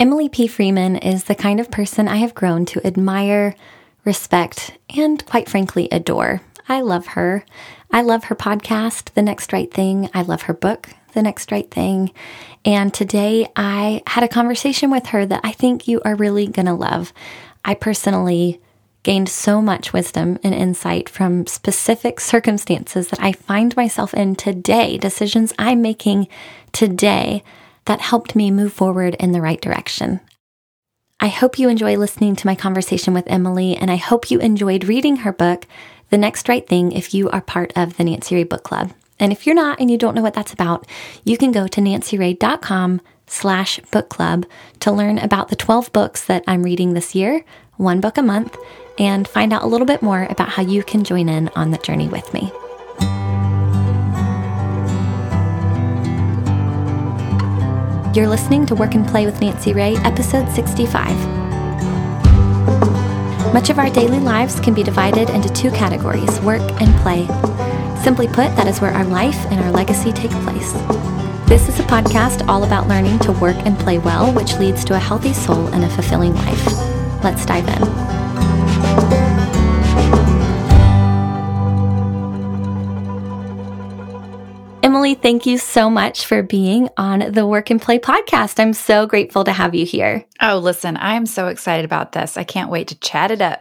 Emily P. Freeman is the kind of person I have grown to admire, respect, and quite frankly, adore. I love her. I love her podcast, The Next Right Thing. I love her book, The Next Right Thing. And today I had a conversation with her that I think you are really going to love. I personally gained so much wisdom and insight from specific circumstances that I find myself in today, decisions I'm making today that helped me move forward in the right direction. I hope you enjoy listening to my conversation with Emily, and I hope you enjoyed reading her book, The Next Right Thing, if you are part of the Nancy Ray Book Club. And if you're not and you don't know what that's about, you can go to nancyray.com/book club to learn about the 12 books that I'm reading this year, one book a month, and find out a little bit more about how you can join in on the journey with me. You're listening to Work and Play with Nancy Ray, episode 65. Much of our daily lives can be divided into two categories, work and play. Simply put, that is where our life and our legacy take place. This is a podcast all about learning to work and play well, which leads to a healthy soul and a fulfilling life. Let's dive in. Emily, thank you so much for being on the Work and Play podcast. I'm so grateful to have you here. Oh, listen, I'm so excited about this. I can't wait to chat it up.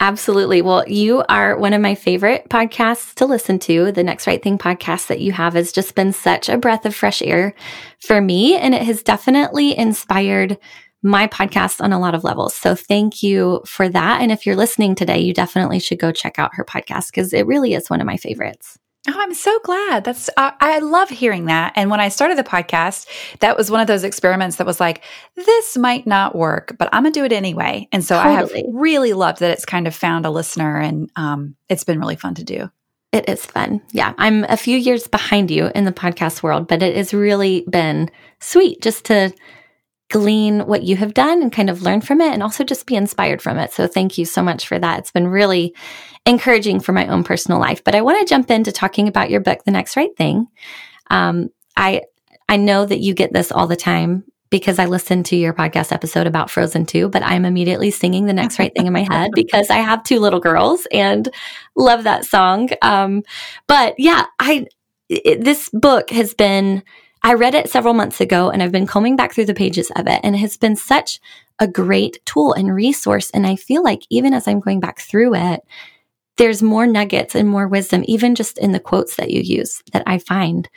Absolutely. Well, you are one of my favorite podcasts to listen to. The Next Right Thing podcast that you have has just been such a breath of fresh air for me, and it has definitely inspired my podcast on a lot of levels. So thank you for that. And if you're listening today, you definitely should go check out her podcast because it really is one of my favorites. Oh, I'm so glad. I love hearing that. And when I started the podcast, that was one of those experiments that was like, this might not work, but I'm going to do it anyway. And so totally. I have really loved that it's kind of found a listener, and it's been really fun to do. It is fun. Yeah. I'm a few years behind you in the podcast world, but it has really been sweet just to glean what you have done and kind of learn from it and also just be inspired from it. So thank you so much for that. It's been really encouraging for my own personal life. But I want to jump into talking about your book, The Next Right Thing. I know that you get this all the time because I listened to your podcast episode about Frozen 2, but I'm immediately singing The Next Right Thing in my head because I have two little girls and love that song. This book has been... I read it several months ago, and I've been combing back through the pages of it, and it has been such a great tool and resource. And I feel like even as I'm going back through it, there's more nuggets and more wisdom, even just in the quotes that you use that I find.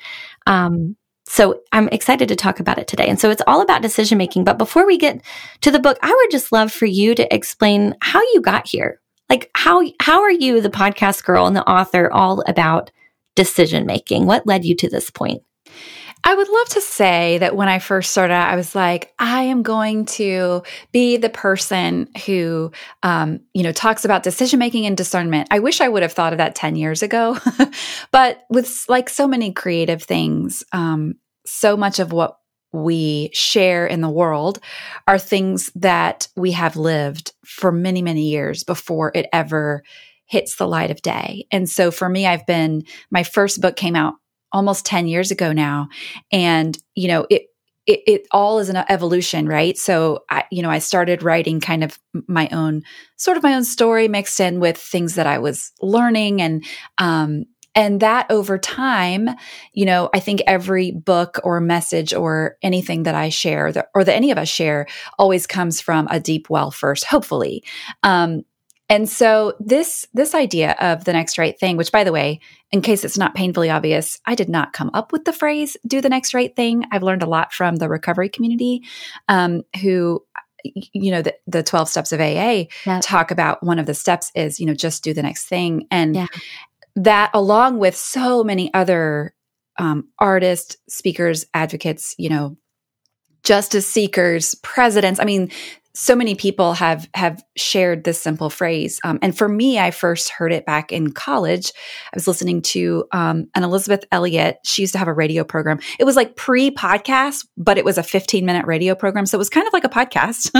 So I'm excited to talk about it today. And so it's all about decision-making. But before we get to the book, I would just love for you to explain how you got here. Like, how are you, the podcast girl and the author, all about decision-making? What led you to this point? I would love to say that when I first started out, I was like, I am going to be the person who, talks about decision-making and discernment. I wish I would have thought of that 10 years ago, but with like so many creative things, so much of what we share in the world are things that we have lived for many, many years before it ever hits the light of day. And so for me, my first book came out almost 10 years ago now. And, it all is an evolution, right? So I started writing kind of my own story mixed in with things that I was learning. And that over time, I think every book or message or anything that I share that any of us share always comes from a deep well first, hopefully. And so this idea of the next right thing, which by the way, in case it's not painfully obvious, I did not come up with the phrase, do the next right thing. I've learned a lot from the recovery community, who, the 12 steps of AA talk about. One of the steps is, just do the next thing. And that, along with so many other artists, speakers, advocates, justice seekers, presidents, so many people have shared this simple phrase. And for me, I first heard it back in college. I was listening to an Elizabeth Elliott. She used to have a radio program. It was like pre-podcast, but it was a 15-minute radio program. So it was kind of like a podcast,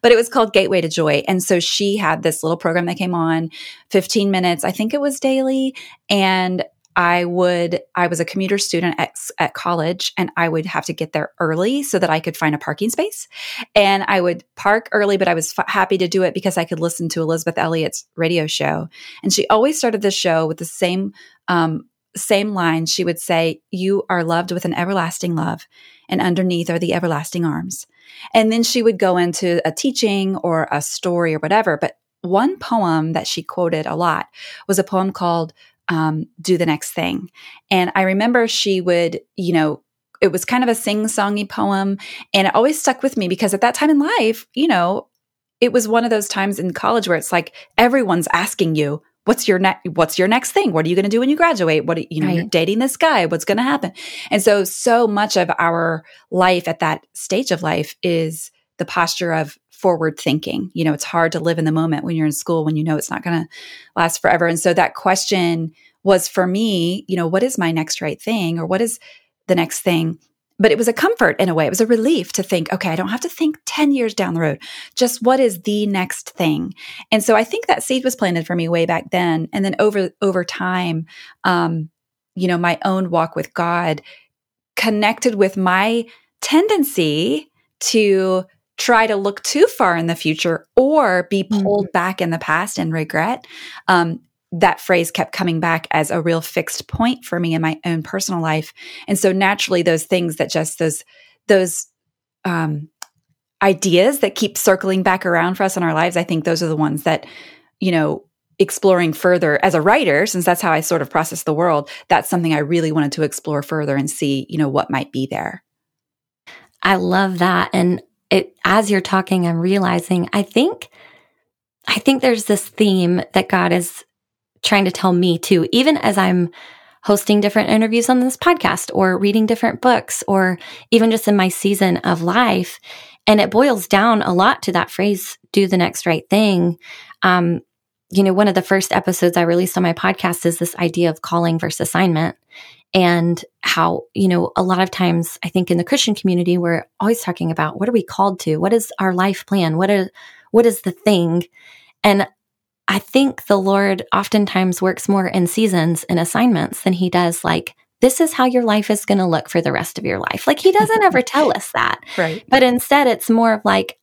but it was called Gateway to Joy. And so she had this little program that came on 15 minutes. I think it was daily. And I was a commuter student at college, and I would have to get there early so that I could find a parking space. And I would park early, but I was happy to do it because I could listen to Elizabeth Elliott's radio show. And she always started the show with the same line. She would say, "You are loved with an everlasting love, and underneath are the everlasting arms." And then she would go into a teaching or a story or whatever. But one poem that she quoted a lot was a poem called Do the Next Thing. And I remember she would, you know, it was kind of a sing-songy poem, and it always stuck with me because at that time in life, you know, it was one of those times in college where it's like everyone's asking you, what's your next thing? What are you going to do when you graduate? You're dating this guy, what's going to happen? And so much of our life at that stage of life is the posture of forward thinking. You know, it's hard to live in the moment when you're in school, when you know it's not going to last forever. And so that question was for me, you know, what is my next right thing, or what is the next thing? But it was a comfort in a way. It was a relief to think, okay, I don't have to think 10 years down the road, just what is the next thing? And so I think that seed was planted for me way back then. And then over time, you know, my own walk with God connected with my tendency to try to look too far in the future or be pulled back in the past and regret. That phrase kept coming back as a real fixed point for me in my own personal life. And so naturally those things that just those ideas that keep circling back around for us in our lives, I think those are the ones that, you know, exploring further as a writer, since that's how I sort of process the world, that's something I really wanted to explore further and see, you know, what might be there. I love that. And as you're talking, I'm realizing, I think there's this theme that God is trying to tell me too, even as I'm hosting different interviews on this podcast or reading different books, or even just in my season of life. And it boils down a lot to that phrase, do the next right thing. You know, one of the first episodes I released on my podcast is this idea of calling versus assignment. And how, you know, a lot of times I think in the Christian community, we're always talking about what are we called to? What is our life plan? What is the thing? And I think the Lord oftentimes works more in seasons and assignments than he does like, this is how your life is going to look for the rest of your life. Like he doesn't ever tell us that. Right. But instead it's more of like,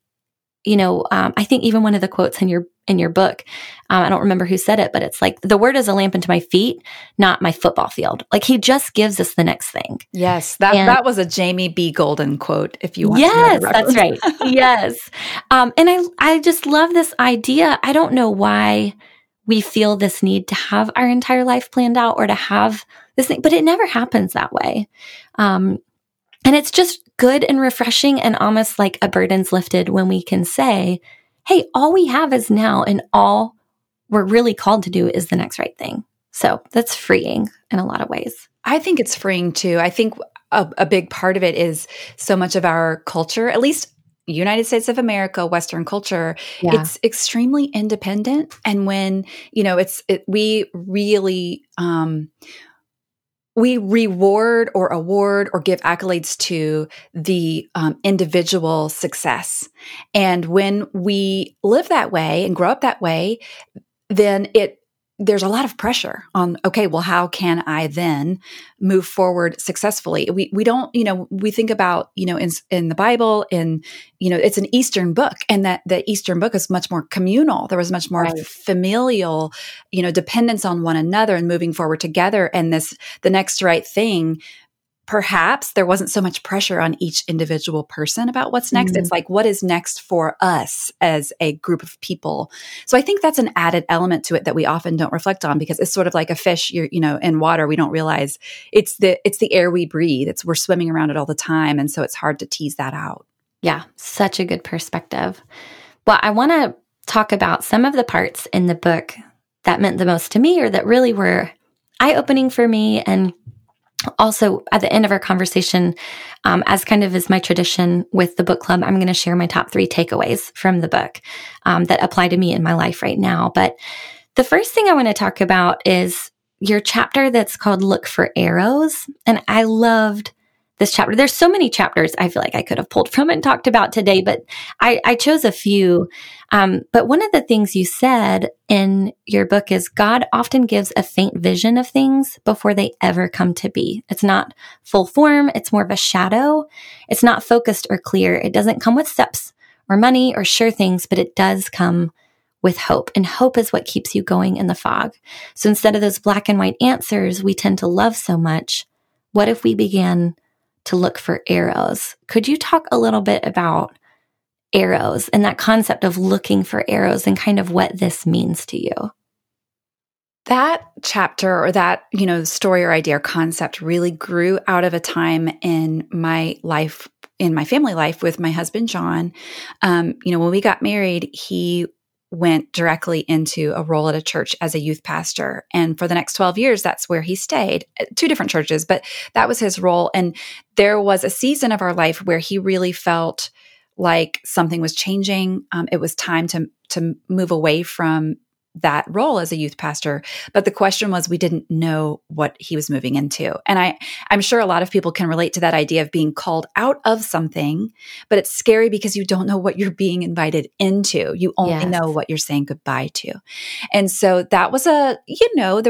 you know, I think even one of the quotes in your book, I don't remember who said it, but it's like, the word is a lamp unto my feet, not my football field. Like he just gives us the next thing. Yes. That was a Jamie B. Golden quote, if you want to know. Yes, that's right. Yes. And I just love this idea. I don't know why we feel this need to have our entire life planned out or to have this thing, but it never happens that way. And it's just good and refreshing and almost like a burden's lifted when we can say, hey, all we have is now, and all we're really called to do is the next right thing. So that's freeing in a lot of ways. I think it's freeing too. I think a big part of it is so much of our culture, at least United States of America, Western culture, It's extremely independent. And when, you know, we really, we reward or award or give accolades to the individual success. And when we live that way and grow up that way, then there's a lot of pressure on, okay, well, how can I then move forward successfully? We don't, you know, we think about, you know, in the Bible, and, you know, it's an Eastern book, and that the Eastern book is much more communal. There was much more familial, you know, dependence on one another and moving forward together. And the next right thing, perhaps there wasn't so much pressure on each individual person about what's next. Mm-hmm. It's like, what is next for us as a group of people? So I think that's an added element to it that we often don't reflect on, because it's sort of like a fish, you know, in water. We don't realize it's the air we breathe. We're swimming around it all the time. And so it's hard to tease that out. Yeah. Such a good perspective. Well, I want to talk about some of the parts in the book that meant the most to me, or that really were eye-opening for me. And also, at the end of our conversation, as kind of is my tradition with the book club, I'm going to share my top 3 takeaways from the book that apply to me in my life right now. But the first thing I want to talk about is your chapter that's called Look for Arrows. And I loved this chapter. There's so many chapters I feel like I could have pulled from and talked about today, but I chose a few. But one of the things you said in your book is God often gives a faint vision of things before they ever come to be. It's not full form. It's more of a shadow. It's not focused or clear. It doesn't come with steps or money or sure things, but it does come with hope. And hope is what keeps you going in the fog. So instead of those black and white answers we tend to love so much, what if we began to look for arrows? Could you talk a little bit about arrows and that concept of looking for arrows and kind of what this means to you? That chapter or that, you know, story or idea or concept really grew out of a time in my life, in my family life with my husband, John. You know, when we got married, he went directly into a role at a church as a youth pastor. And for the next 12 years, that's where he stayed, two different churches, but that was his role. And there was a season of our life where he really felt like something was changing. It was time to move away from that role as a youth pastor. But the question was, we didn't know what he was moving into. And I'm sure a lot of people can relate to that idea of being called out of something, but it's scary because you don't know what you're being invited into. You only know what you're saying goodbye to. And so that was there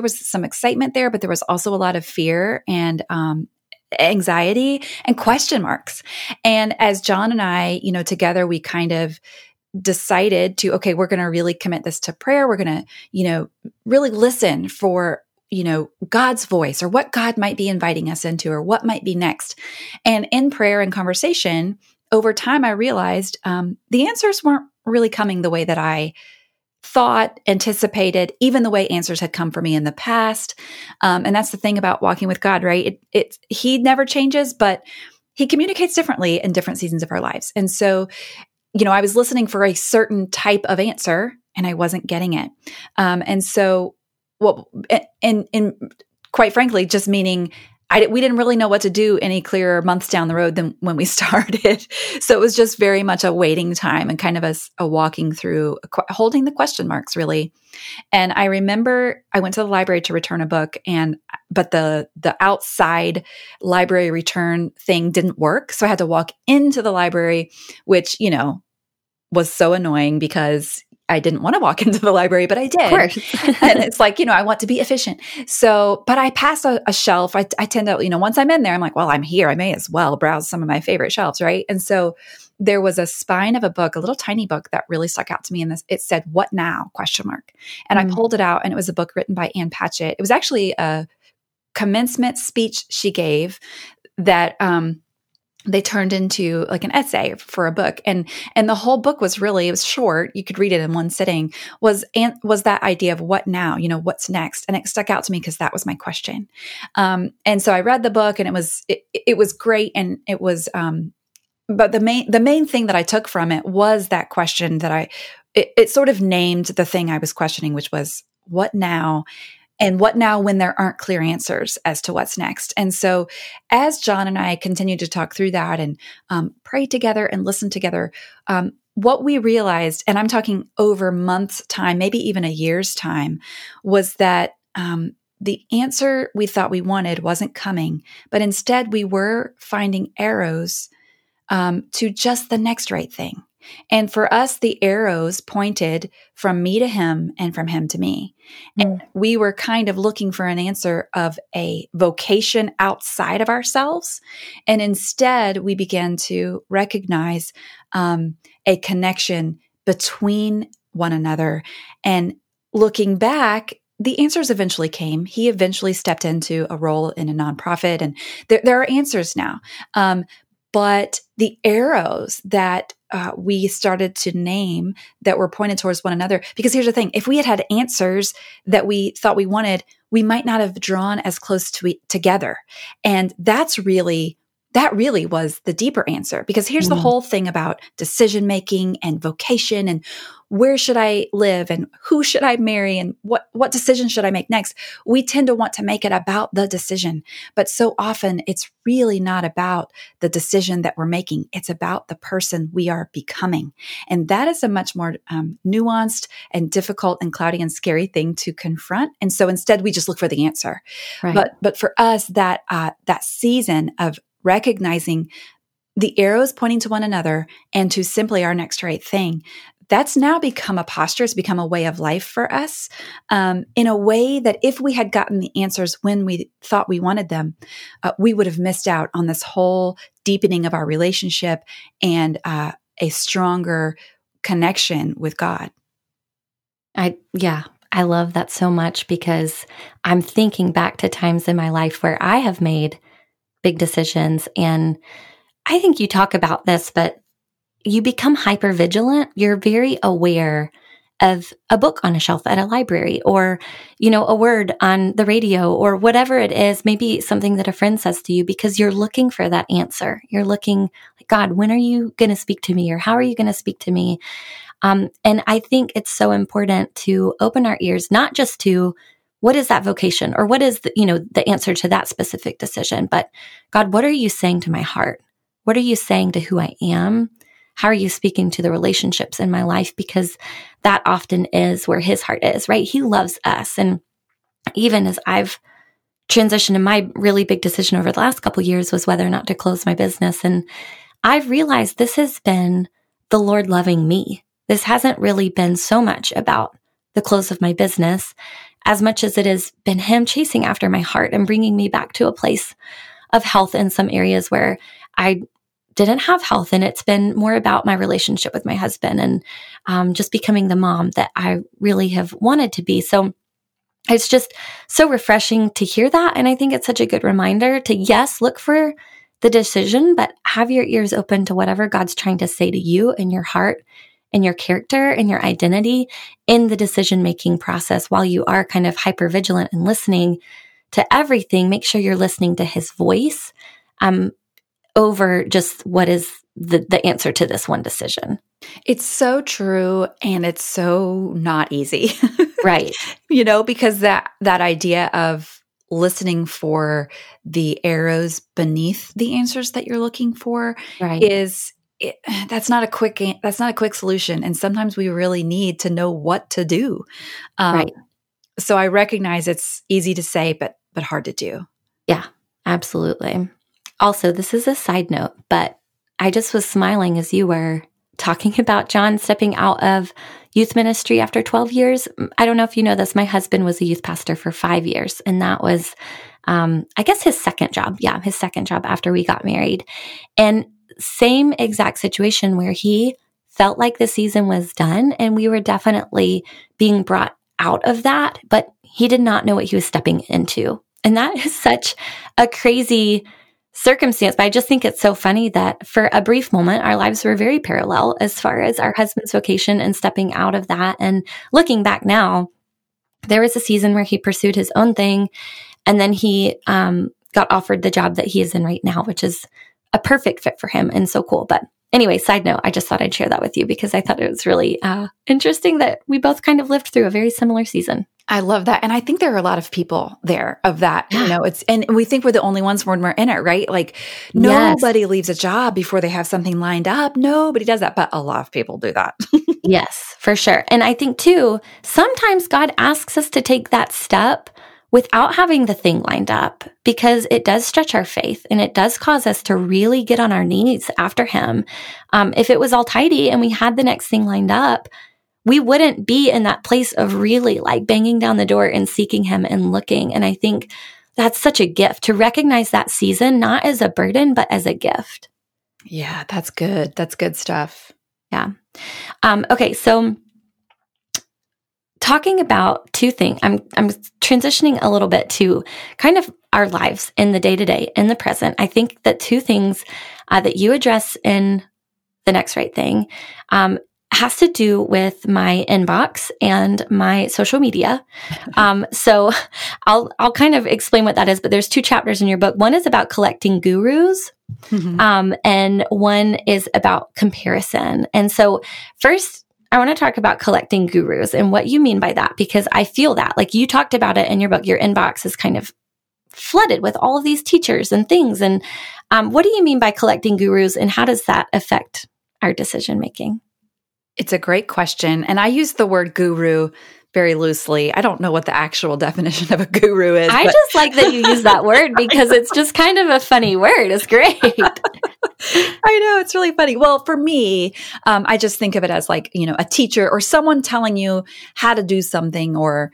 was some excitement there, but there was also a lot of fear and, anxiety and question marks. And as John and I, you know, together, we kind of decided to, okay, we're going to really commit this to prayer. We're going to, you know, really listen for, you know, God's voice or what God might be inviting us into or what might be next. And in prayer and conversation, over time, I realized the answers weren't really coming the way that I thought, anticipated, even the way answers had come for me in the past. And that's the thing about walking with God, right? He never changes, but he communicates differently in different seasons of our lives. And so, you know, I was listening for a certain type of answer and I wasn't getting it. And so, quite frankly, just meaning we didn't really know what to do any clearer months down the road than when we started. So it was just very much a waiting time and kind of a walking through, holding the question marks really. And I remember I went to the library to return a book, but the outside library return thing didn't work. So I had to walk into the library, which, you know, was so annoying because I didn't want to walk into the library, but I did. Of course. And it's like, you know, I want to be efficient. So, but I passed a shelf. I tend to, you know, once I'm in there, I'm like, well, I'm here. I may as well browse some of my favorite shelves, right? And so there was a spine of a book, a little tiny book that really stuck out to me. And it said, "What now?" ? And I pulled it out, and it was a book written by Ann Patchett. It was actually a commencement speech she gave that they turned into like an essay for a book. And the whole book was really, it was short. You could read it in one sitting, was that idea of what now, you know, what's next. And it stuck out to me because that was my question. And so I read the book, and it was great. And it was, but the main thing that I took from it was that question that it sort of named the thing I was questioning, which was what now? And what now when there aren't clear answers as to what's next? And so as John and I continued to talk through that and pray together and listen together, what we realized, and I'm talking over months' time, maybe even a year's time, was that the answer we thought we wanted wasn't coming, but instead we were finding arrows to just the next right thing. And for us, the arrows pointed from me to him and from him to me. And we were kind of looking for an answer of a vocation outside of ourselves. And instead, we began to recognize a connection between one another. And looking back, the answers eventually came. He eventually stepped into a role in a nonprofit, and there are answers now. But the arrows that we started to name that were pointed towards one another, because here's the thing, if we had answers that we thought we wanted, we might not have drawn as close to together. And that really was the deeper answer, because here's the whole thing about decision-making and vocation and where should I live and who should I marry and what decision should I make next? We tend to want to make it about the decision, but so often it's really not about the decision that we're making. It's about the person we are becoming. And that is a much more nuanced and difficult and cloudy and scary thing to confront. And so instead we just look for the answer. Right. But for us, that season of recognizing the arrows pointing to one another and to simply our next right thing. That's now become a posture. It's become a way of life for us in a way that if we had gotten the answers when we thought we wanted them, we would have missed out on this whole deepening of our relationship and a stronger connection with God. I love that so much because I'm thinking back to times in my life where I have made big decisions. And I think you talk about this, but you become hypervigilant. You're very aware of a book on a shelf at a library or, you know, a word on the radio or whatever it is, maybe something that a friend says to you because you're looking for that answer. You're looking like, God, when are you going to speak to me? Or how are you going to speak to me? And I think it's so important to open our ears, not just to what is that vocation or what is the, you know, the answer to that specific decision, but God, what are you saying to my heart? What are you saying to who I am? How are you speaking to the relationships in my life? Because that often is where his heart is, right? He loves us. And even as I've transitioned, and my really big decision over the last couple of years was whether or not to close my business. And I've realized this has been the Lord loving me. This hasn't really been so much about the close of my business as much as it has been him chasing after my heart and bringing me back to a place of health in some areas where I didn't have health. And it's been more about my relationship with my husband and just becoming the mom that I really have wanted to be. So it's just so refreshing to hear that. And I think it's such a good reminder to, yes, look for the decision, but have your ears open to whatever God's trying to say to you in your heart and your character and your identity in the decision-making process. While you are kind of hypervigilant and listening to everything, make sure you're listening to his voice over just what is the answer to this one decision. It's so true. And it's so not easy. Right. You know, because that idea of listening for the arrows beneath the answers that you're looking for that's not a quick solution. And sometimes we really need to know what to do. Right. So I recognize it's easy to say, but hard to do. Yeah, absolutely. Also, this is a side note, but I just was smiling as you were talking about John stepping out of youth ministry after 12 years. I don't know if you know this. My husband was a youth pastor for 5 years, and that was, I guess, his second job. Yeah, his second job after we got married. And same exact situation where he felt like the season was done, and we were definitely being brought out of that, but he did not know what he was stepping into. And that is such a crazy circumstance, but I just think it's so funny that for a brief moment, our lives were very parallel as far as our husband's vocation and stepping out of that. And looking back now, there was a season where he pursued his own thing, and then he got offered the job that he is in right now, which is a perfect fit for him and so cool. But anyway, side note, I just thought I'd share that with you because I thought it was really interesting that we both kind of lived through a very similar season. I love that. And I think there are a lot of people there of that, you know, it's, and we think we're the only ones when we're in it, right? Like nobody leaves a job before they have something lined up. Nobody does that, but a lot of people do that. Yes, for sure. And I think too, sometimes God asks us to take that step without having the thing lined up because it does stretch our faith and it does cause us to really get on our knees after him. If it was all tidy and we had the next thing lined up, we wouldn't be in that place of really like banging down the door and seeking him and looking. And I think that's such a gift to recognize that season, not as a burden, but as a gift. Yeah, that's good. That's good stuff. Yeah. Okay. So talking about two things, I'm transitioning a little bit to kind of our lives in the day-to-day, in the present. I think that two things that you address in The Next Right Thing has to do with my inbox and my social media. So I'll kind of explain what that is, but there's two chapters in your book. One is about collecting gurus, and one is about comparison. And so first, I want to talk about collecting gurus and what you mean by that, because I feel that, like you talked about it in your book, your inbox is kind of flooded with all of these teachers and things. And what do you mean by collecting gurus, and how does that affect our decision making? It's a great question. And I use the word guru very loosely. I don't know what the actual definition of a guru is. I just like that you use that word because it's just kind of a funny word. It's great. I know. It's really funny. Well, for me, I just think of it as like, you know, a teacher or someone telling you how to do something or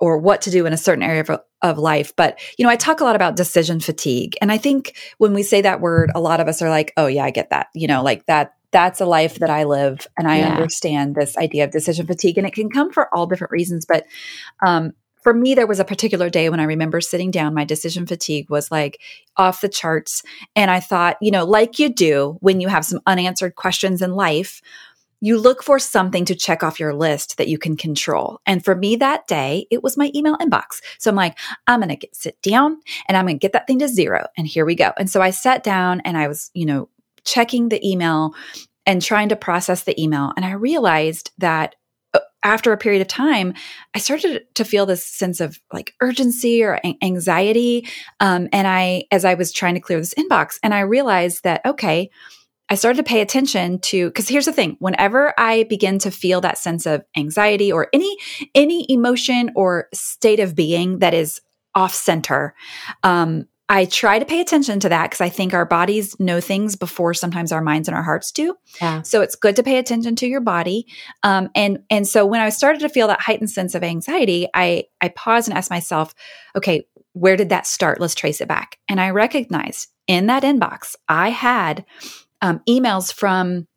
what to do in a certain area of life. But, you know, I talk a lot about decision fatigue. And I think when we say that word, a lot of us are like, oh yeah, I get that. You know, like that's a life that I live. And I understand this idea of decision fatigue, and it can come for all different reasons. But, for me, there was a particular day when I remember sitting down, my decision fatigue was like off the charts. And I thought, you know, like you do when you have some unanswered questions in life, you look for something to check off your list that you can control. And for me that day, it was my email inbox. So I'm like, I'm going to sit down and I'm going to get that thing to zero. And here we go. And so I sat down and I was, you know, checking the email and trying to process the email. And I realized that after a period of time, I started to feel this sense of like urgency or anxiety. As I was trying to clear this inbox, and I realized that, okay, I started to pay attention to, because here's the thing, whenever I begin to feel that sense of anxiety or any emotion or state of being that is off center, I try to pay attention to that because I think our bodies know things before sometimes our minds and our hearts do. Yeah. So it's good to pay attention to your body. And so when I started to feel that heightened sense of anxiety, I paused and asked myself, okay, where did that start? Let's trace it back. And I recognized in that inbox, I had emails from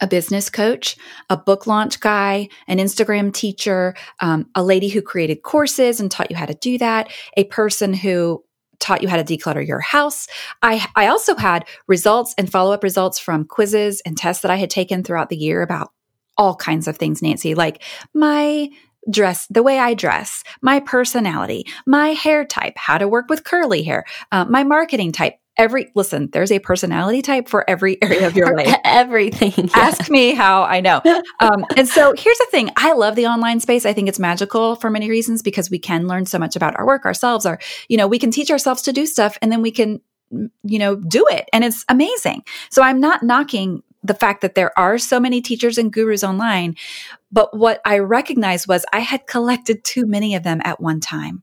a business coach, a book launch guy, an Instagram teacher, a lady who created courses and taught you how to do that, a person who taught you how to declutter your house. I also had results and follow-up results from quizzes and tests that I had taken throughout the year about all kinds of things, Nancy, like my dress, the way I dress, my personality, my hair type, how to work with curly hair, my marketing type. Listen, there's a personality type for every area of your life. Everything. Yeah. Ask me how I know. And so here's the thing. I love the online space. I think it's magical for many reasons because we can learn so much about our work, ourselves, or, you know, we can teach ourselves to do stuff and then we can, you know, do it. And it's amazing. So I'm not knocking the fact that there are so many teachers and gurus online. But what I recognized was I had collected too many of them at one time.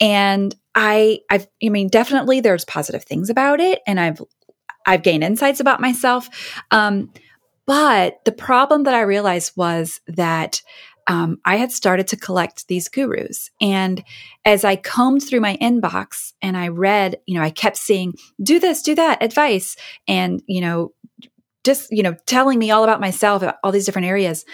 And I mean, definitely there's positive things about it, and I've gained insights about myself. But the problem that I realized was that I had started to collect these gurus. And as I combed through my inbox and I read, you know, I kept seeing, do this, do that, advice, and, you know, just, you know, telling me all about myself, about all these different areas.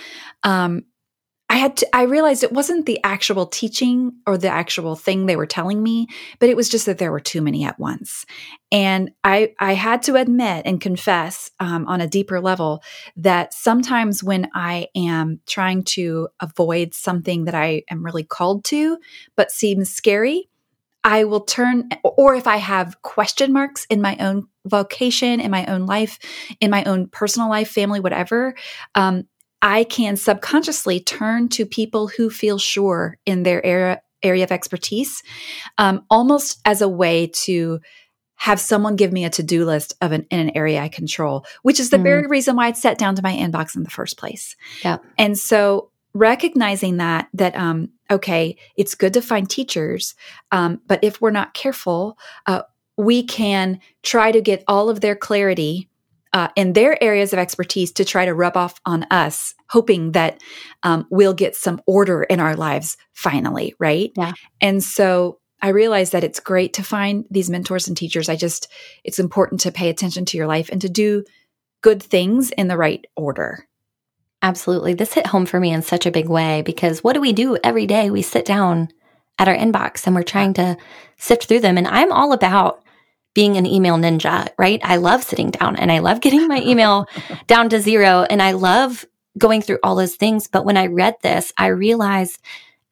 I realized it wasn't the actual teaching or the actual thing they were telling me, but it was just that there were too many at once. And I had to admit and confess on a deeper level that sometimes when I am trying to avoid something that I am really called to, but seems scary, I will turn, or if I have question marks in my own vocation, in my own life, in my own personal life, family, whatever, I can subconsciously turn to people who feel sure in their area of expertise, almost as a way to have someone give me a to-do list of in an area I control, which is the very reason why I'd sat down to my inbox in the first place. Yeah. And so recognizing that okay, it's good to find teachers, but if we're not careful, we can try to get all of their clarity in their areas of expertise to try to rub off on us, hoping that we'll get some order in our lives finally, right? Yeah. And so I realized that it's great to find these mentors and teachers. It's important to pay attention to your life and to do good things in the right order. Absolutely. This hit home for me in such a big way because what do we do every day? We sit down at our inbox and we're trying to sift through them. And I'm all about being an email ninja, right? I love sitting down and I love getting my email down to zero. And I love going through all those things. But when I read this, I realized,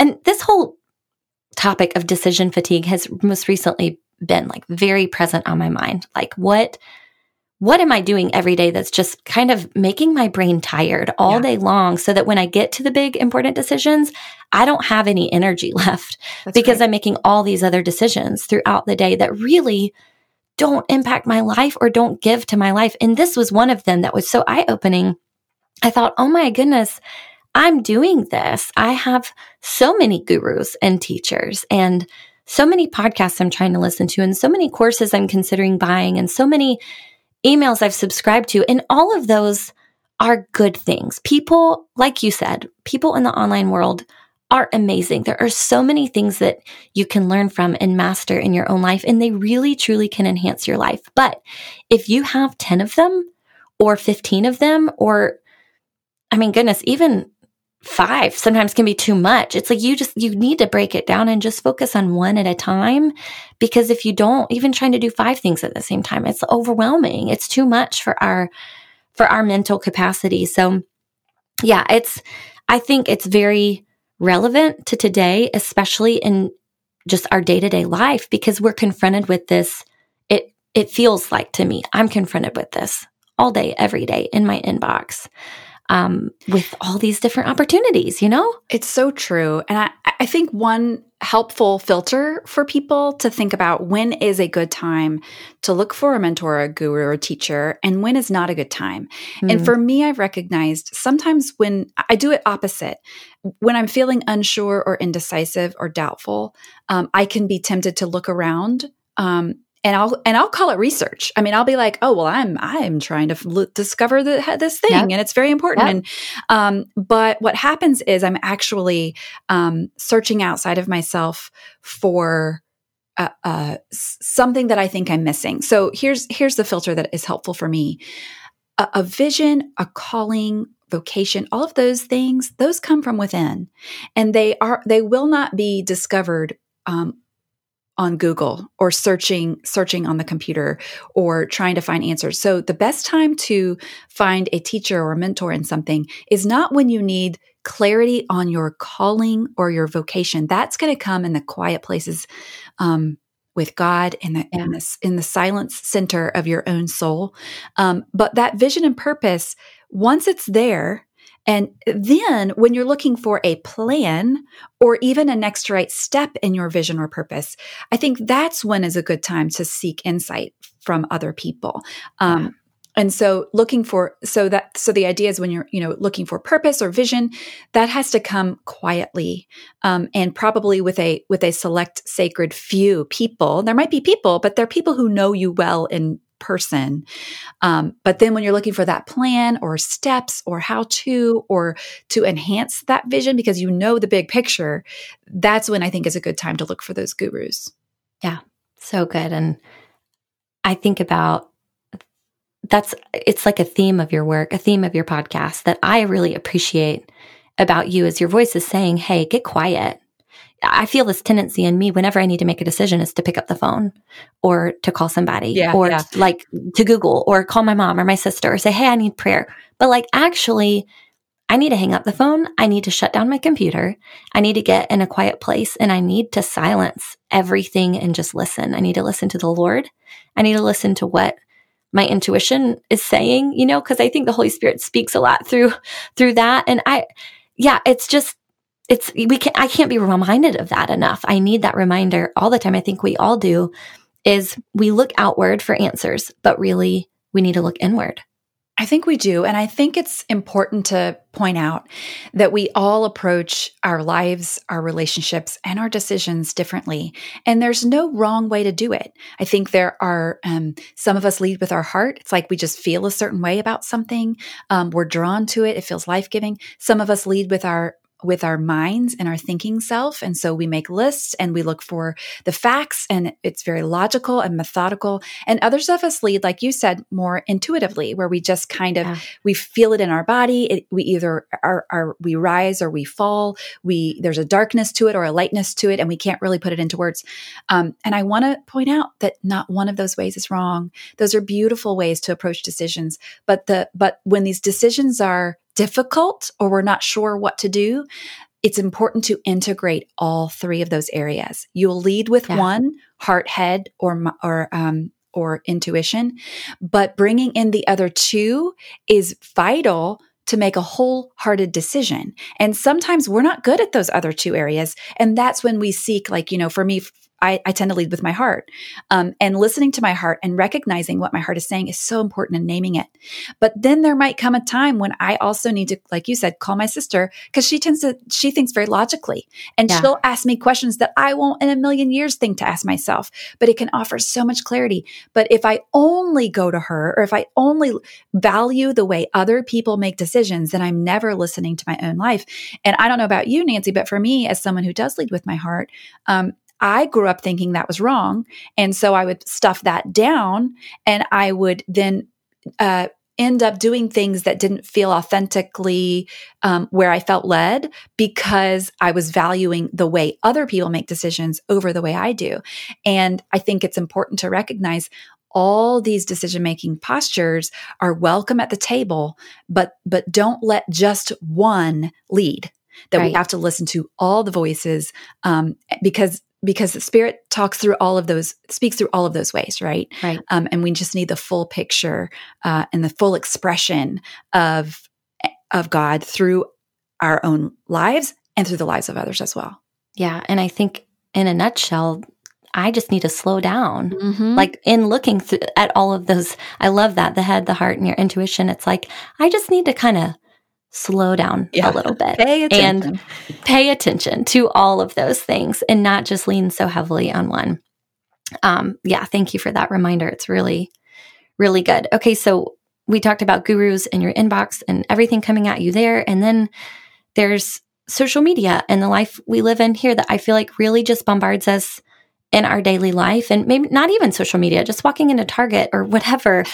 and this whole topic of decision fatigue has most recently been like very present on my mind. Like what am I doing every day that's just kind of making my brain tired all day long so that when I get to the big important decisions, I don't have any energy left because I'm making all these other decisions throughout the day that really don't impact my life or don't give to my life. And this was one of them that was so eye-opening. I thought, oh my goodness, I'm doing this. I have so many gurus and teachers and so many podcasts I'm trying to listen to and so many courses I'm considering buying and so many emails I've subscribed to. And all of those are good things. People, like you said, people in the online world are amazing. There are so many things that you can learn from and master in your own life, and they really, truly can enhance your life. But if you have 10 of them or 15 of them, or I mean, goodness, even 5 sometimes can be too much. It's like you need to break it down and just focus on one at a time, because if you don't, even trying to do 5 things at the same time, it's overwhelming. It's too much for our mental capacity. So yeah, I think it's very relevant to today, especially in just our day-to-day life, because we're confronted with this. It feels like, to me, I'm confronted with this all day, every day in my inbox. With all these different opportunities, you know? It's so true. And I think one helpful filter for people to think about when is a good time to look for a mentor, a guru, or a teacher, and when is not a good time. Mm. And for me, I've recognized sometimes when I do it opposite, when I'm feeling unsure or indecisive or doubtful, I can be tempted to look around, And I'll call it research. I mean, I'll be like, oh, well, I'm trying to discover this thing, yep, and it's very important. Yep. And but what happens is I'm actually searching outside of myself for something that I think I'm missing. So here's the filter that is helpful for me: a vision, a calling, vocation, all of those things. Those come from within, and they will not be discovered on Google or searching on the computer or trying to find answers. So the best time to find a teacher or a mentor in something is not when you need clarity on your calling or your vocation. That's going to come in the quiet places with God in the silence center of your own soul. But that vision and purpose, once it's there, and then when you're looking for a plan or even a next right step in your vision or purpose, I think that's when is a good time to seek insight from other people. And so the idea is when you're, looking for purpose or vision, that has to come quietly, and probably with a select sacred few people. There might be people, but they're people who know you well in person. But then when you're looking for that plan or steps or how to, or to enhance that vision, because the big picture, that's when I think is a good time to look for those gurus. Yeah. So good. And I think about it's like a theme of your work, a theme of your podcast that I really appreciate about you is your voice is saying, hey, get quiet. I feel this tendency in me whenever I need to make a decision is to pick up the phone or to call somebody like to Google or call my mom or my sister or say, hey, I need prayer. But like, actually, I need to hang up the phone. I need to shut down my computer. I need to get in a quiet place, and I need to silence everything and just listen. I need to listen to the Lord. I need to listen to what my intuition is saying, because I think the Holy Spirit speaks a lot through that. And I can't be reminded of that enough. I need that reminder all the time. I think we all do, is we look outward for answers, but really we need to look inward. I think we do. And I think it's important to point out that we all approach our lives, our relationships, and our decisions differently. And there's no wrong way to do it. I think there are, some of us lead with our heart. It's like we just feel a certain way about something. We're drawn to it. It feels life-giving. Some of us lead with our minds and our thinking self. And so we make lists and we look for the facts, and it's very logical and methodical. And others of us lead, like you said, more intuitively, where we just kind of, we feel it in our body. We rise or we fall. There's a darkness to it or a lightness to it, and we can't really put it into words. And I want to point out that not one of those ways is wrong. Those are beautiful ways to approach decisions. But when these decisions are difficult or we're not sure what to do, it's important to integrate all three of those areas. You'll lead with one, heart, head, or intuition, but bringing in the other two is vital to make a wholehearted decision. And sometimes we're not good at those other two areas. And that's when we seek, for me, I tend to lead with my heart. And listening to my heart and recognizing what my heart is saying is so important, and naming it. But then there might come a time when I also need to, like you said, call my sister, because she thinks very logically, and she'll ask me questions that I won't in a million years think to ask myself, but it can offer so much clarity. But if I only go to her, or if I only value the way other people make decisions, then I'm never listening to my own life. And I don't know about you, Nancy, but for me, as someone who does lead with my heart, I grew up thinking that was wrong. And so I would stuff that down, and I would then end up doing things that didn't feel authentically where I felt led, because I was valuing the way other people make decisions over the way I do. And I think it's important to recognize all these decision-making postures are welcome at the table, but don't let just one lead, that right. we have to listen to all the voices, because the spirit speaks through all of those ways, right? Right. And we just need the full picture and the full expression of God through our own lives and through the lives of others as well. Yeah. And I think, in a nutshell, I just need to slow down. Mm-hmm. Like, in looking at all of those, I love that, the head, the heart, and your intuition. It's like, I just need to kind of slow down a little bit and pay attention to all of those things, and not just lean so heavily on one. Thank you for that reminder. It's really, really good. Okay. So we talked about gurus in your inbox and everything coming at you there. And then there's social media and the life we live in here that I feel like really just bombards us in our daily life, and maybe not even social media, just walking into Target or whatever.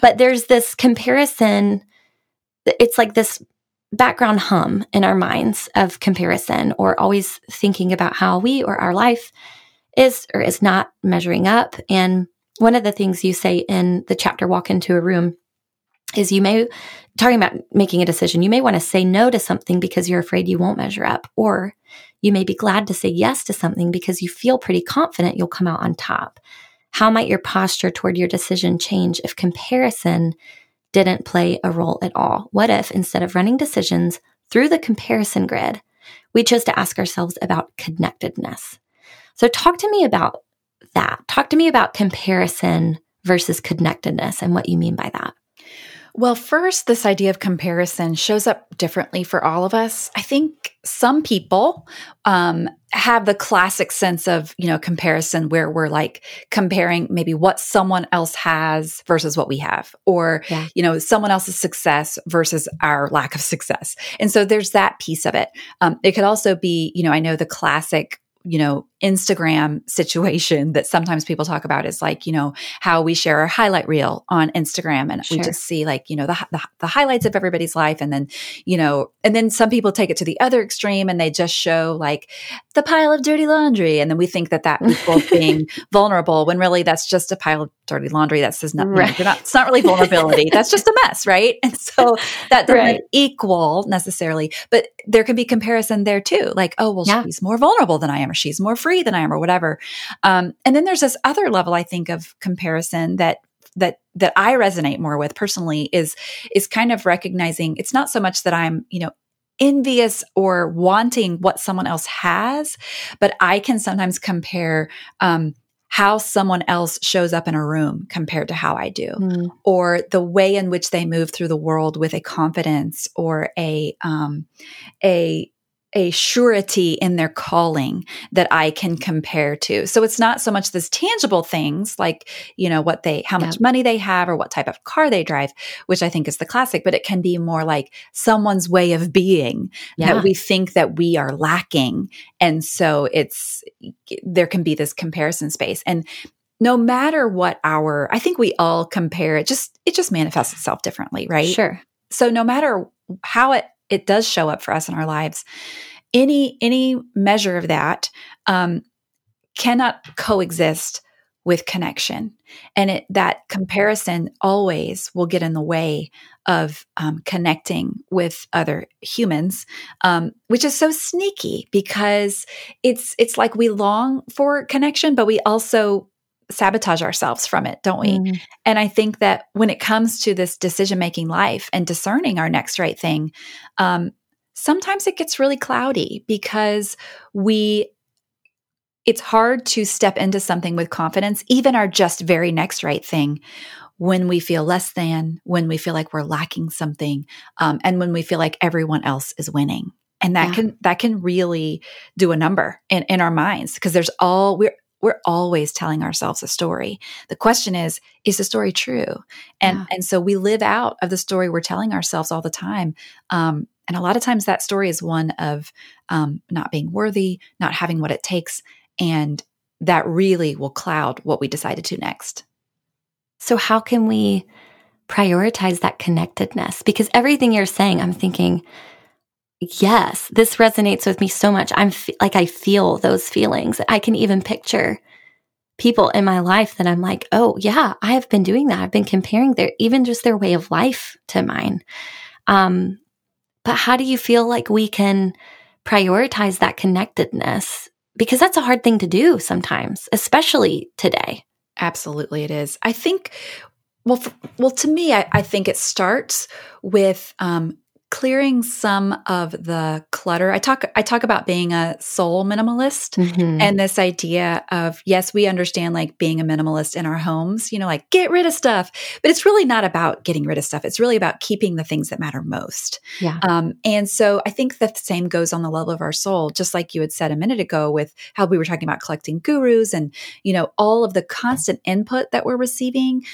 But there's this comparison. It's like this background hum in our minds of comparison, or always thinking about how we or our life is or is not measuring up. And one of the things you say in the chapter, Walk Into a Room, is talking about making a decision, you may want to say no to something because you're afraid you won't measure up, or you may be glad to say yes to something because you feel pretty confident you'll come out on top. How might your posture toward your decision change if comparison didn't play a role at all? What if, instead of running decisions through the comparison grid, we chose to ask ourselves about connectedness? So talk to me about that. Talk to me about comparison versus connectedness and what you mean by that. Well, first, this idea of comparison shows up differently for all of us. I think some people have the classic sense of, comparison, where we're like comparing maybe what someone else has versus what we have, or, someone else's success versus our lack of success. And so there's that piece of it. It could also be, I know the classic Instagram situation that sometimes people talk about is like, how we share our highlight reel on Instagram, and we just see like, the highlights of everybody's life. And then, and then some people take it to the other extreme, and they just show like the pile of dirty laundry. And then we think that equals being vulnerable, when really that's just a pile of dirty laundry. That says nothing. Right. It's not really vulnerability. That's just a mess. Right. And so that doesn't equal necessarily, but there can be comparison there too. Like, oh, well, she's more vulnerable than I am, or she's more free than I am, or whatever. And then there's this other level, I think, of comparison that I resonate more with personally is kind of recognizing it's not so much that I'm, envious or wanting what someone else has, but I can sometimes compare, how someone else shows up in a room compared to how I do, or the way in which they move through the world with a confidence or a surety in their calling that I can compare to. So it's not so much these tangible things like, how much money they have or what type of car they drive, which I think is the classic, but it can be more like someone's way of being that we think that we are lacking. And so there can be this comparison space. And no matter what I think we all compare, it just manifests itself differently, right? Sure. So no matter how it does show up for us in our lives, any measure of that cannot coexist with connection. And that comparison always will get in the way of connecting with other humans, which is so sneaky, because it's like we long for connection, but we also sabotage ourselves from it, don't we? Mm. And I think that when it comes to this decision-making life and discerning our next right thing, sometimes it gets really cloudy because we it's hard to step into something with confidence, even our just very next right thing, when we feel less than, when we feel like we're lacking something, and when we feel like everyone else is winning. And that can really do a number in our minds, because there's all we're always telling ourselves a story. The question is the story true? And so we live out of the story we're telling ourselves all the time. And a lot of times that story is one of not being worthy, not having what it takes, and that really will cloud what we decide to do next. So how can we prioritize that connectedness? Because everything you're saying, I'm thinking, yes, this resonates with me so much. I feel those feelings. I can even picture people in my life that I'm like, oh yeah, I have been doing that. I've been comparing their way of life to mine. But how do you feel like we can prioritize that connectedness? Because that's a hard thing to do sometimes, especially today. Absolutely, it is. I think, to me, I think it starts with clearing some of the clutter. I talk about being a soul minimalist, and this idea of, yes, we understand like being a minimalist in our homes, like get rid of stuff, but it's really not about getting rid of stuff. It's really about keeping the things that matter most. Yeah. And so I think that the same goes on the level of our soul, just like you had said a minute ago with how we were talking about collecting gurus and, all of the constant input that we're receiving.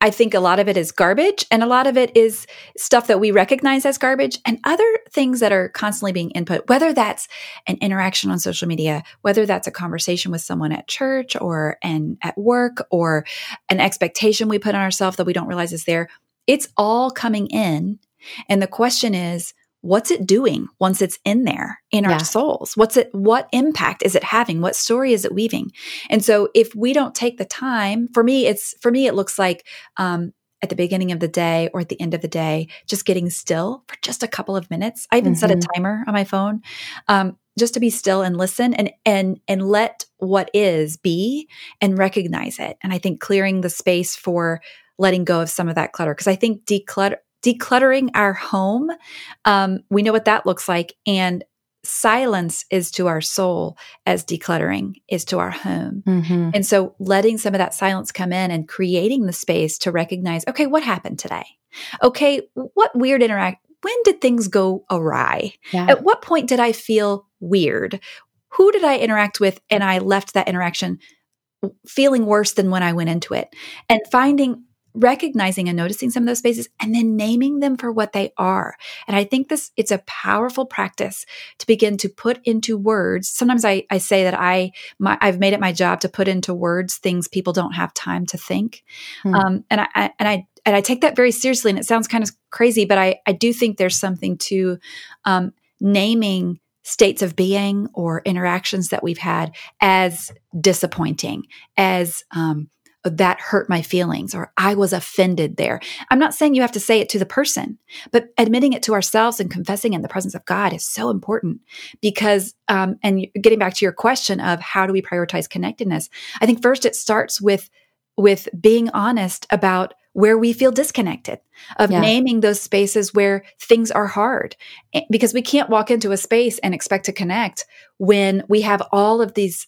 I think a lot of it is garbage, and a lot of it is stuff that we recognize as garbage, and other things that are constantly being input, whether that's an interaction on social media, whether that's a conversation with someone at church or at work, or an expectation we put on ourselves that we don't realize is there. It's all coming in. And the question is, what's it doing once it's in there in our souls? What impact is it having? What story is it weaving? And so if we don't take the time, it looks like at the beginning of the day or at the end of the day, just getting still for just a couple of minutes. I even set a timer on my phone just to be still and listen and let what is be and recognize it. And I think clearing the space for letting go of some of that clutter, because I think decluttering our home, we know what that looks like. And silence is to our soul as decluttering is to our home. And so letting some of that silence come in and creating the space to recognize, okay, what happened today? Okay, what weird when did things go awry? Yeah. At what point did I feel weird? Who did I interact with? And I left that interaction feeling worse than when I went into it, and recognizing and noticing some of those spaces and then naming them for what they are. And I think it's a powerful practice to begin to put into words. Sometimes I say that I've made it my job to put into words things people don't have time to think. And I take that very seriously, and it sounds kind of crazy, but I do think there's something to naming states of being or interactions that we've had as disappointing, as that hurt my feelings, or I was offended there. I'm not saying you have to say it to the person, but admitting it to ourselves and confessing in the presence of God is so important, because, and getting back to your question of how do we prioritize connectedness, I think first it starts with being honest about where we feel disconnected, of naming those spaces where things are hard, because we can't walk into a space and expect to connect when we have all of this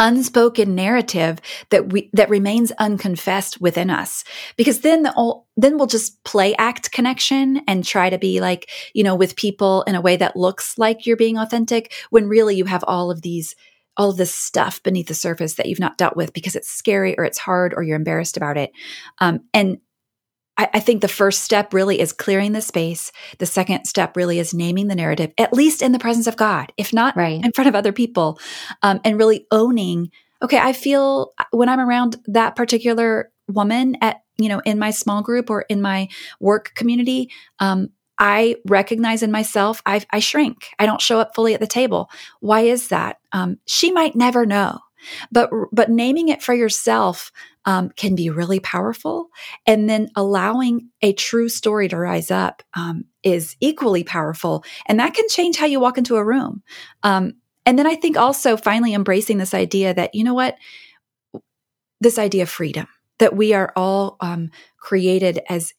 unspoken narrative that remains unconfessed within us, because then we'll just play act connection and try to be like, with people in a way that looks like you're being authentic, when really you have all of this stuff beneath the surface that you've not dealt with because it's scary or it's hard or you're embarrassed about it. And I think the first step really is clearing the space. The second step really is naming the narrative, at least in the presence of God, if not in front of other people, and really owning, okay, I feel when I'm around that particular woman at, in my small group or in my work community, I recognize in myself, I shrink. I don't show up fully at the table. Why is that? She might never know. But naming it for yourself can be really powerful, and then allowing a true story to rise up is equally powerful, and that can change how you walk into a room. And then I think also finally embracing this idea that, this idea of freedom, that we are all created as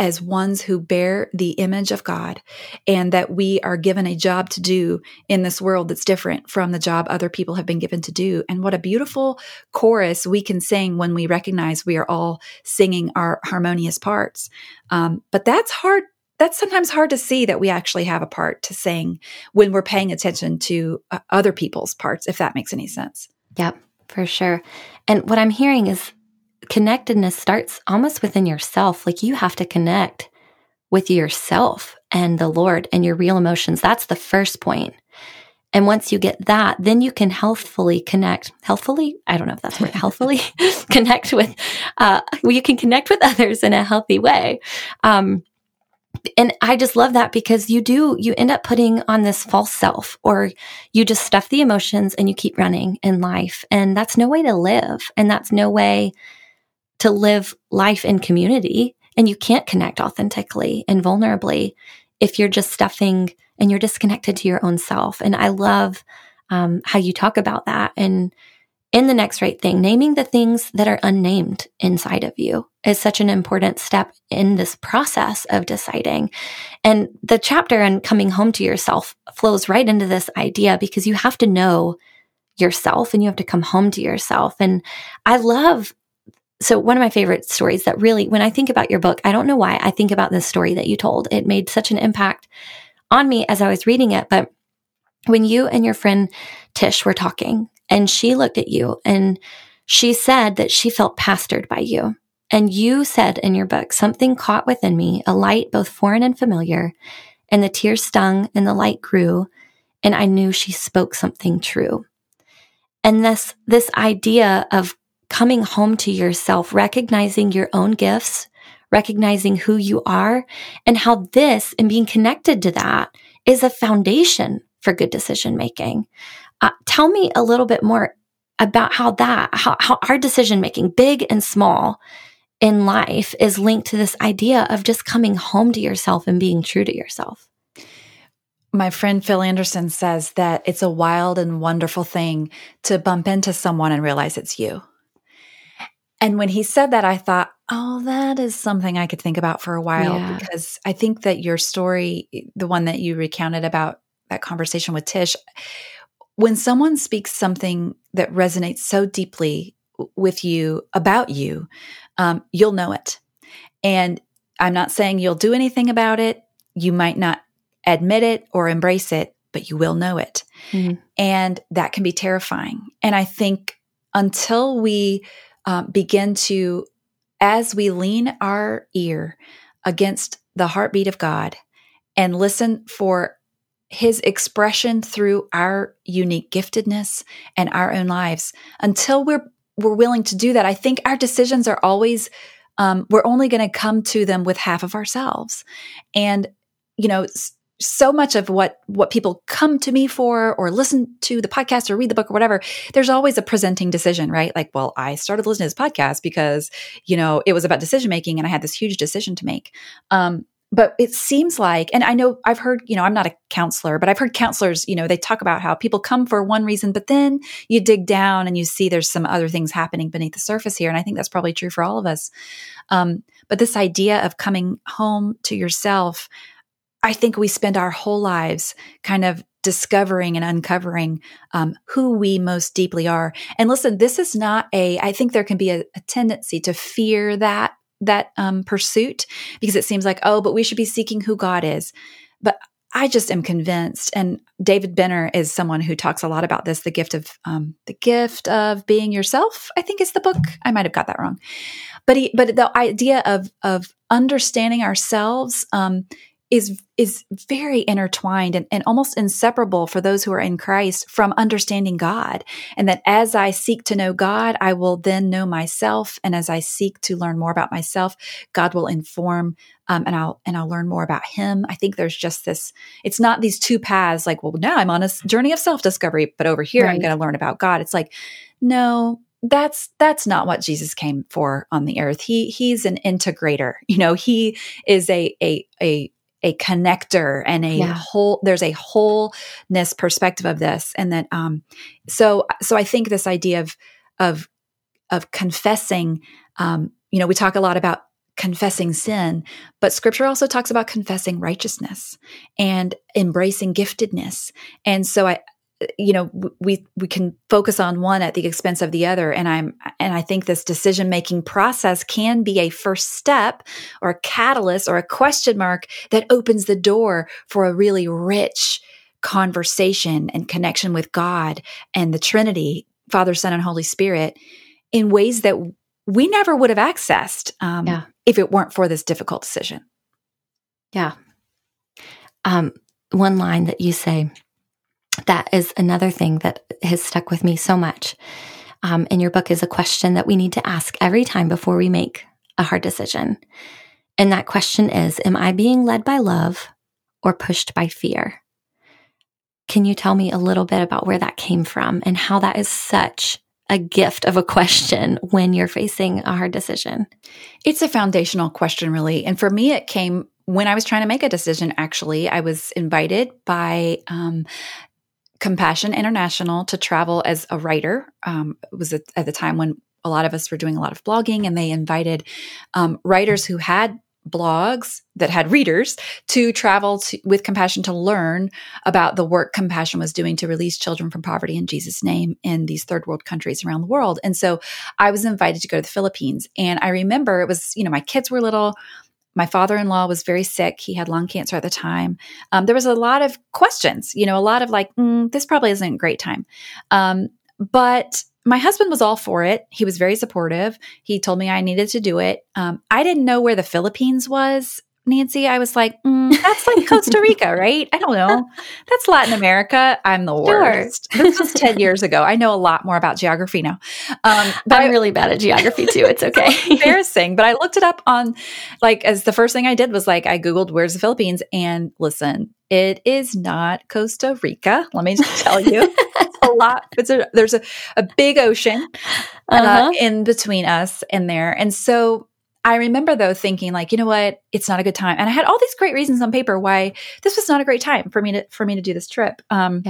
as ones who bear the image of God, and that we are given a job to do in this world that's different from the job other people have been given to do. And what a beautiful chorus we can sing when we recognize we are all singing our harmonious parts. But that's hard. That's sometimes hard to see that we actually have a part to sing when we're paying attention to other people's parts, if that makes any sense. Yep, for sure. And what I'm hearing is connectedness starts almost within yourself. Like you have to connect with yourself and the Lord and your real emotions. That's the first point. And once you get that, then you can healthfully connect. Healthfully? I don't know if that's the word. Healthfully connect with, you can connect with others in a healthy way. And I just love that because you end up putting on this false self, or you just stuff the emotions and you keep running in life. And that's no way to live. And that's no way to live life in community. And you can't connect authentically and vulnerably if you're just stuffing and you're disconnected to your own self. And I love how you talk about that. And in The Next Right Thing, naming the things that are unnamed inside of you is such an important step in this process of deciding. And the chapter on coming home to yourself flows right into this idea, because you have to know yourself and you have to come home to yourself. And so one of my favorite stories that really, when I think about your book, I don't know why I think about this story that you told. It made such an impact on me as I was reading it. But when you and your friend Tish were talking, and she looked at you and she said that she felt pastored by you. And you said in your book, something caught within me, a light both foreign and familiar, and the tears stung and the light grew, and I knew she spoke something true. And this idea of coming home to yourself, recognizing your own gifts, recognizing who you are, and how this and being connected to that is a foundation for good decision making. Tell me a little bit more about how our decision making, big and small in life, is linked to this idea of just coming home to yourself and being true to yourself. My friend Phil Anderson says that it's a wild and wonderful thing to bump into someone and realize it's you. And when he said that, I thought, oh, that is something I could think about for a while, because I think that your story, the one that you recounted about that conversation with Tish, when someone speaks something that resonates so deeply with you about you, you'll know it. And I'm not saying you'll do anything about it. You might not admit it or embrace it, but you will know it. Mm-hmm. And that can be terrifying. And I think until we begin to, as we lean our ear against the heartbeat of God and listen for His expression through our unique giftedness and our own lives, until we're willing to do that, I think our decisions are always, we're only going to come to them with half of ourselves. And, you know, so much of what people come to me for, or listen to the podcast or read the book or whatever, there's always a presenting decision, right? Like, well, I started listening to this podcast because, you know, it was about decision-making and I had this huge decision to make. But it seems like, and I know I've heard, you know, I'm not a counselor, but I've heard counselors, you know, they talk about how people come for one reason, but then you dig down and you see there's some other things happening beneath the surface here. And I think that's probably true for all of us. But this idea of coming home to yourself, I think we spend our whole lives kind of discovering and uncovering who we most deeply are. And listen, this is not I think there can be a tendency to fear that pursuit, because it seems like, oh, but we should be seeking who God is. But I just am convinced, and David Benner is someone who talks a lot about this, the gift of being yourself, I think is the book. I might've got that wrong. But the idea of understanding ourselves is very intertwined and almost inseparable for those who are in Christ from understanding God. And that as I seek to know God, I will then know myself. And as I seek to learn more about myself, God will inform, and I'll learn more about Him. I think there's just this, it's not these two paths, like, well, now I'm on a journey of self-discovery, but over here, right, I'm going to learn about God. It's like, no, that's not what Jesus came for on the earth. He's an integrator. You know, He is a connector and whole, there's a wholeness perspective of this. And that, so I think this idea of confessing, you know, we talk a lot about confessing sin, but scripture also talks about confessing righteousness and embracing giftedness. And so we can focus on one at the expense of the other. And I think this decision-making process can be a first step or a catalyst or a question mark that opens the door for a really rich conversation and connection with God and the Trinity, Father, Son, and Holy Spirit, in ways that we never would have accessed if it weren't for this difficult decision. Yeah. One line that you say, that is another thing that has stuck with me so much in your book, is a question that we need to ask every time before we make a hard decision. And that question is, am I being led by love or pushed by fear? Can you tell me a little bit about where that came from and how that is such a gift of a question when you're facing a hard decision? It's a foundational question, really. And for me, it came when I was trying to make a decision, actually. I was invited by Compassion International to travel as a writer. It was at the time when a lot of us were doing a lot of blogging, and they invited writers who had blogs that had readers to travel with Compassion to learn about the work Compassion was doing to release children from poverty in Jesus' name in these third world countries around the world. And so I was invited to go to the Philippines. And I remember it was, my kids were little. My father-in-law was very sick. He had lung cancer at the time. There was a lot of questions, a lot of like, this probably isn't a great time. But my husband was all for it. He was very supportive. He told me I needed to do it. I didn't know where the Philippines was, Nancy. I was like, that's like Costa Rica, right? I don't know. That's Latin America. I'm the worst. This was 10 years ago. I know a lot more about geography now. But I'm really bad at geography too. It's okay. Embarrassing. But I looked it up on, as the first thing I did was I Googled where's the Philippines, and listen, it is not Costa Rica. Let me just tell you. There's a big ocean in between us and there. And so I remember though thinking what, it's not a good time. And I had all these great reasons on paper why this was not a great time for me to do this trip. And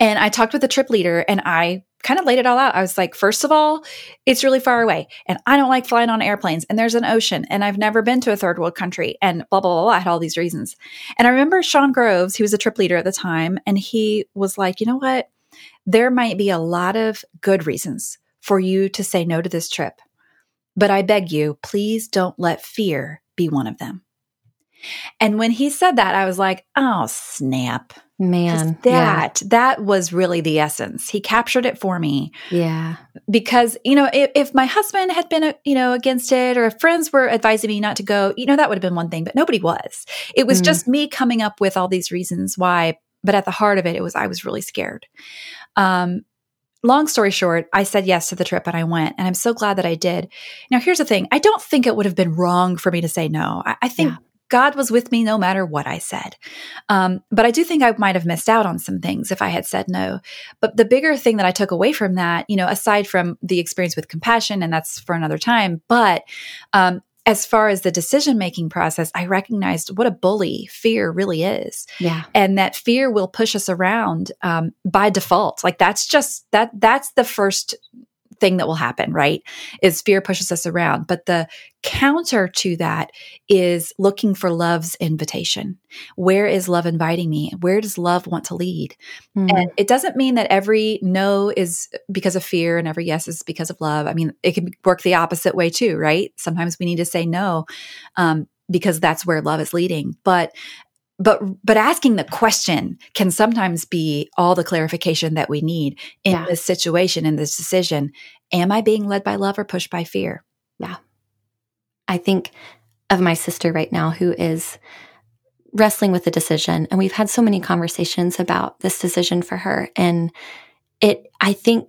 I talked with the trip leader, and I kind of laid it all out. I was like, first of all, it's really far away, and I don't like flying on airplanes, and there's an ocean, and I've never been to a third world country, and blah, blah, blah, blah. I had all these reasons. And I remember Sean Groves, he was a trip leader at the time, and he was like, there might be a lot of good reasons for you to say no to this trip, but I beg you, please don't let fear be one of them. And when he said that, I was like, oh, snap. Man, that was really the essence. He captured it for me. Yeah. Because, if my husband had been, against it, or if friends were advising me not to go, that would have been one thing, but nobody was. It was just me coming up with all these reasons why, but at the heart of it, I was really scared. Long story short, I said yes to the trip, and I went, and I'm so glad that I did. Now, here's the thing. I don't think it would have been wrong for me to say no. I think God was with me no matter what I said. But I do think I might have missed out on some things if I had said no. But the bigger thing that I took away from that, aside from the experience with Compassion, and that's for another time, but as far as the decision-making process, I recognized what a bully fear really is. Yeah. And that fear will push us around by default. That's the first thing that will happen, right? Is fear pushes us around. But the counter to that is looking for love's invitation. Where is love inviting me? Where does love want to lead? Mm-hmm. And it doesn't mean that every no is because of fear and every yes is because of love. I mean, it can work the opposite way too, right? Sometimes we need to say no because that's where love is leading. But asking the question can sometimes be all the clarification that we need in this situation, in this decision. Am I being led by love or pushed by fear? Yeah. I think of my sister right now who is wrestling with the decision, and we've had so many conversations about this decision for her. And I think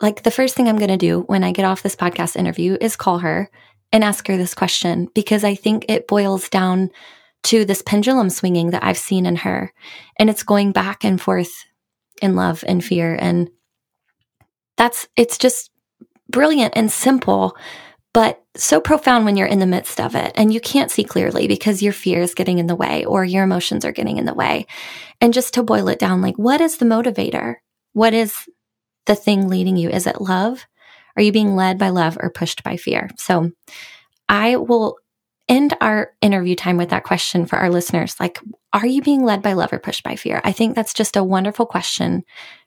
the first thing I'm going to do when I get off this podcast interview is call her and ask her this question, because I think it boils down to this pendulum swinging that I've seen in her. And it's going back and forth in love and fear. And it's just brilliant and simple, but so profound when you're in the midst of it. And you can't see clearly because your fear is getting in the way, or your emotions are getting in the way. And just to boil it down, what is the motivator? What is the thing leading you? Is it love? Are you being led by love or pushed by fear? So I will end our interview time with that question for our listeners. Like, are you being led by love or pushed by fear? I think that's just a wonderful question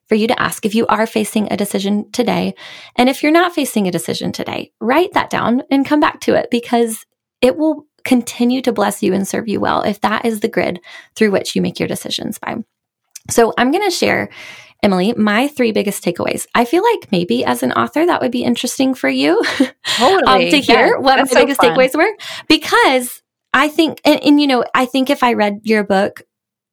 for you to ask if you are facing a decision today. And if you're not facing a decision today, write that down and come back to it, because it will continue to bless you and serve you well if that is the grid through which you make your decisions by. So I'm going to share, Emily, my three biggest takeaways. I feel like maybe as an author, that would be interesting for you totally. To hear what my biggest takeaways were, because I think, and you know, I think if I read your book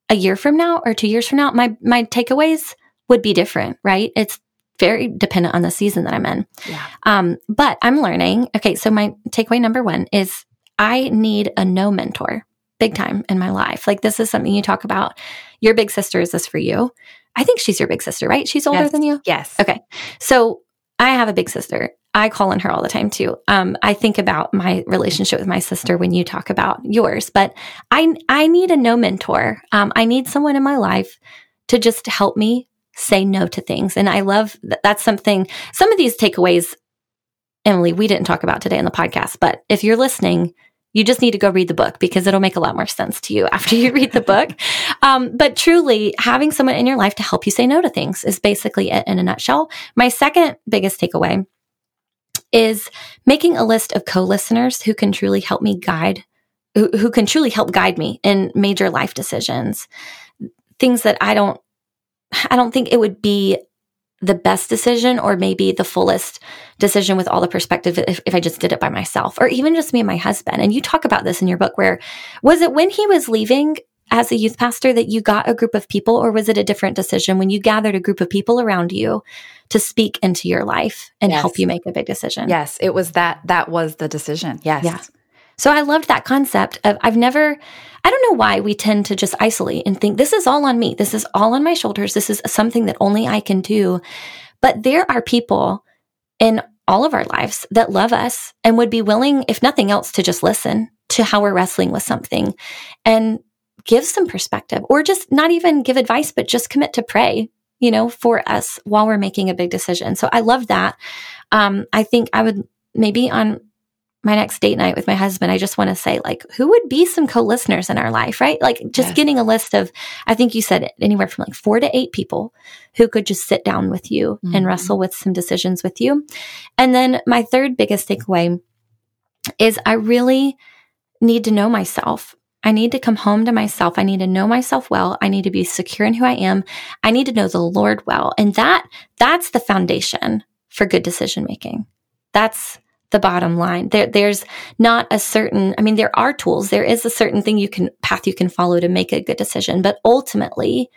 a year from now or 2 years from now, my takeaways would be different, right? It's very dependent on the season that I'm in. Yeah. But I'm learning. Okay. So my takeaway number one is I need a no mentor big time in my life. Like, this is something you talk about. Your big sister is this for you. I think she's your big sister, right? She's older than you? Yes. Okay. So I have a big sister. I call on her all the time too. I think about my relationship with my sister when you talk about yours, but I need a no mentor. I need someone in my life to just help me say no to things. And I love that. That's something, some of these takeaways, Emily, we didn't talk about today in the podcast, but if you're listening, you just need to go read the book, because it'll make a lot more sense to you after you read the book. But truly, having someone in your life to help you say no to things is basically it in a nutshell. My second biggest takeaway is making a list of co-listeners who can truly help me guide, who can truly help guide me in major life decisions, things that I don't think it would be the best decision or maybe the fullest decision with all the perspective if I just did it by myself, or even just me and my husband. And you talk about this in your book. Where was it when he was leaving as a youth pastor that you got a group of people, or was it a different decision when you gathered a group of people around you to speak into your life and help you make a big decision? Yes, it was that was the decision. Yes. Yeah. So I loved that concept of I don't know why we tend to just isolate and think this is all on me. This is all on my shoulders. This is something that only I can do. But there are people in all of our lives that love us and would be willing, if nothing else, to just listen to how we're wrestling with something and give some perspective, or just not even give advice, but just commit to pray, you know, for us while we're making a big decision. So I love that. I think I would maybe on my next date night with my husband, I just want to say, like, who would be some co-listeners in our life, right? Like, just getting a list of, I think you said anywhere from like 4 to 8 people who could just sit down with you and wrestle with some decisions with you. And then my third biggest takeaway is I really need to know myself. I need to come home to myself. I need to know myself well. I need to be secure in who I am. I need to know the Lord well. And that's the foundation for good decision making. That's the bottom line. There's not a certain, I mean, there are tools. There is a certain thing path you can follow to make a good decision. But ultimately,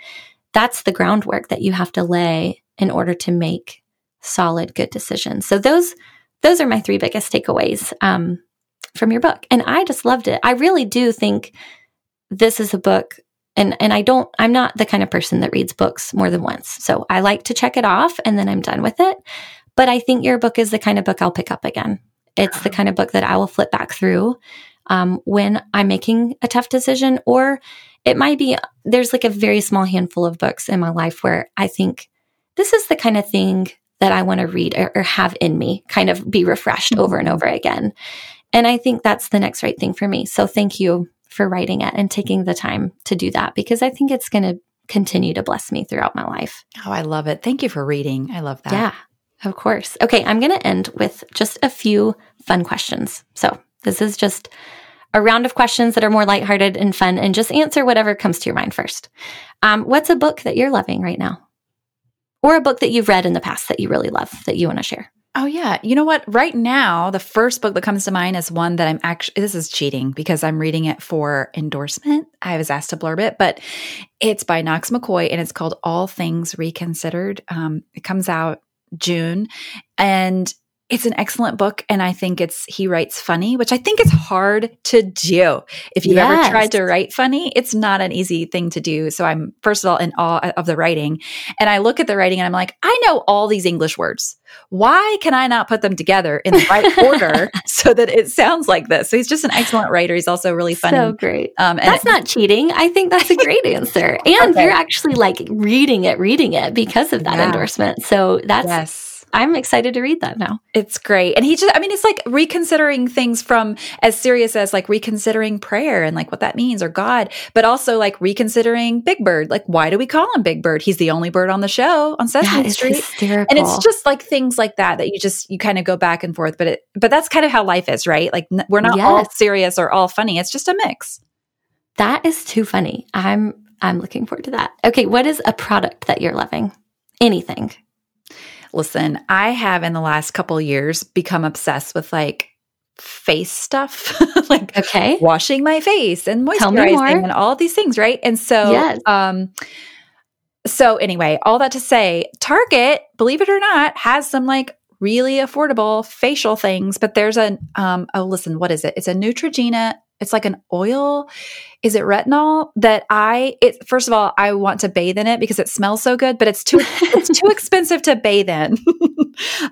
that's the groundwork that you have to lay in order to make solid, good decisions. So those are my three biggest takeaways from your book. And I just loved it. I really do think this is a book. And I'm not the kind of person that reads books more than once. So I like to check it off and then I'm done with it. But I think your book is the kind of book I'll pick up again. It's the kind of book that I will flip back through when I'm making a tough decision, or it might be, there's like a very small handful of books in my life where I think this is the kind of thing that I want to read or have in me, kind of be refreshed over and over again. And I think that's the next right thing for me. So thank you for writing it and taking the time to do that, because I think it's going to continue to bless me throughout my life. Oh, I love it. Thank you for reading. I love that. Yeah. Of course. Okay, I'm going to end with just a few fun questions. So this is just a round of questions that are more lighthearted and fun, and just answer whatever comes to your mind first. What's a book that you're loving right now? Or a book that you've read in the past that you really love that you want to share? Oh, yeah. You know what? Right now, the first book that comes to mind is one that this is cheating because I'm reading it for endorsement. I was asked to blurb it, but it's by Knox McCoy, and it's called All Things Reconsidered. It comes out June, and it's an excellent book. And I think he writes funny, which I think is hard to do. If you've ever tried to write funny, it's not an easy thing to do. So I'm, first of all, in awe of the writing. And I look at the writing and I'm like, I know all these English words. Why can I not put them together in the right order so that it sounds like this? So he's just an excellent writer. He's also really funny. So great. That's not cheating. I think that's a great answer. And you're actually like reading it because of that endorsement. So that's I'm excited to read that now. It's great. And he just, I mean, it's like reconsidering things from as serious as like reconsidering prayer and like what that means or God, but also like reconsidering Big Bird. Like, why do we call him Big Bird? He's the only bird on the show on Sesame Street. Hysterical. And it's just like things like that, that you just, you kind of go back and forth, but that's kind of how life is, right? Like we're not all serious or all funny. It's just a mix. That is too funny. I'm looking forward to that. Okay. What is a product that you're loving? Anything. Listen, I have in the last couple of years become obsessed with like face stuff, like washing my face and moisturizing and all these things. Right. And so, so anyway, all that to say, Target, believe it or not, has some like really affordable facial things, but there's a, oh, listen, what is it? It's a Neutrogena. It's like an oil. Is it retinol that first of all, I want to bathe in it because it smells so good, but it's too expensive to bathe in.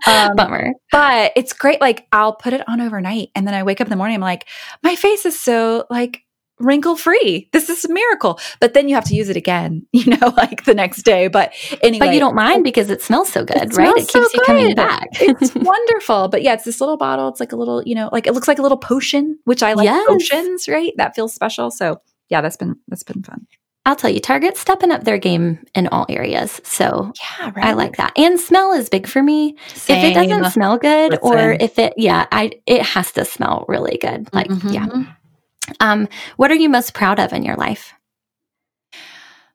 Bummer. But it's great. Like I'll put it on overnight and then I wake up in the morning. I'm like, my face is so like wrinkle free. This is a miracle. But then you have to use it again, you know, like the next day. But anyway. But you don't mind because it smells so good, right? It keeps you coming back. It's wonderful. But yeah, it's this little bottle. It's like a little, you know, like it looks like a little potion, which I like potions, right? That feels special. So yeah, that's been fun. I'll tell you, Target's stepping up their game in all areas. So yeah, right. I like that. And smell is big for me. Same. If it doesn't smell good or if it, it has to smell really good. Like, what are you most proud of in your life?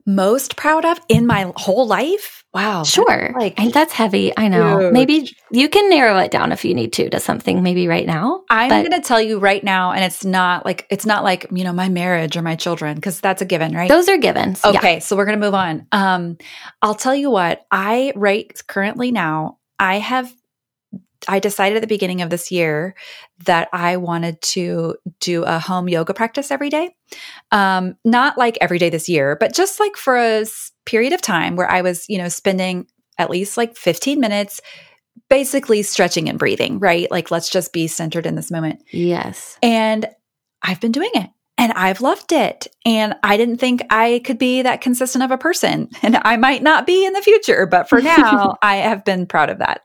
Most proud of in my whole life? Wow. Sure. That's heavy. I know. Huge. Maybe you can narrow it down if you need to something maybe right now. I'm going to tell you right now, and it's not like, you know, my marriage or my children, because that's a given, right? Those are givens. Okay. Yeah. So we're going to move on. I'll tell you what, currently now, I decided at the beginning of this year that I wanted to do a home yoga practice every day. Not like every day this year, but just like for a period of time where I was, you know, spending at least like 15 minutes basically stretching and breathing, right? Like, let's just be centered in this moment. Yes. And I've been doing it. And I've loved it. And I didn't think I could be that consistent of a person. And I might not be in the future, but for now, I have been proud of that.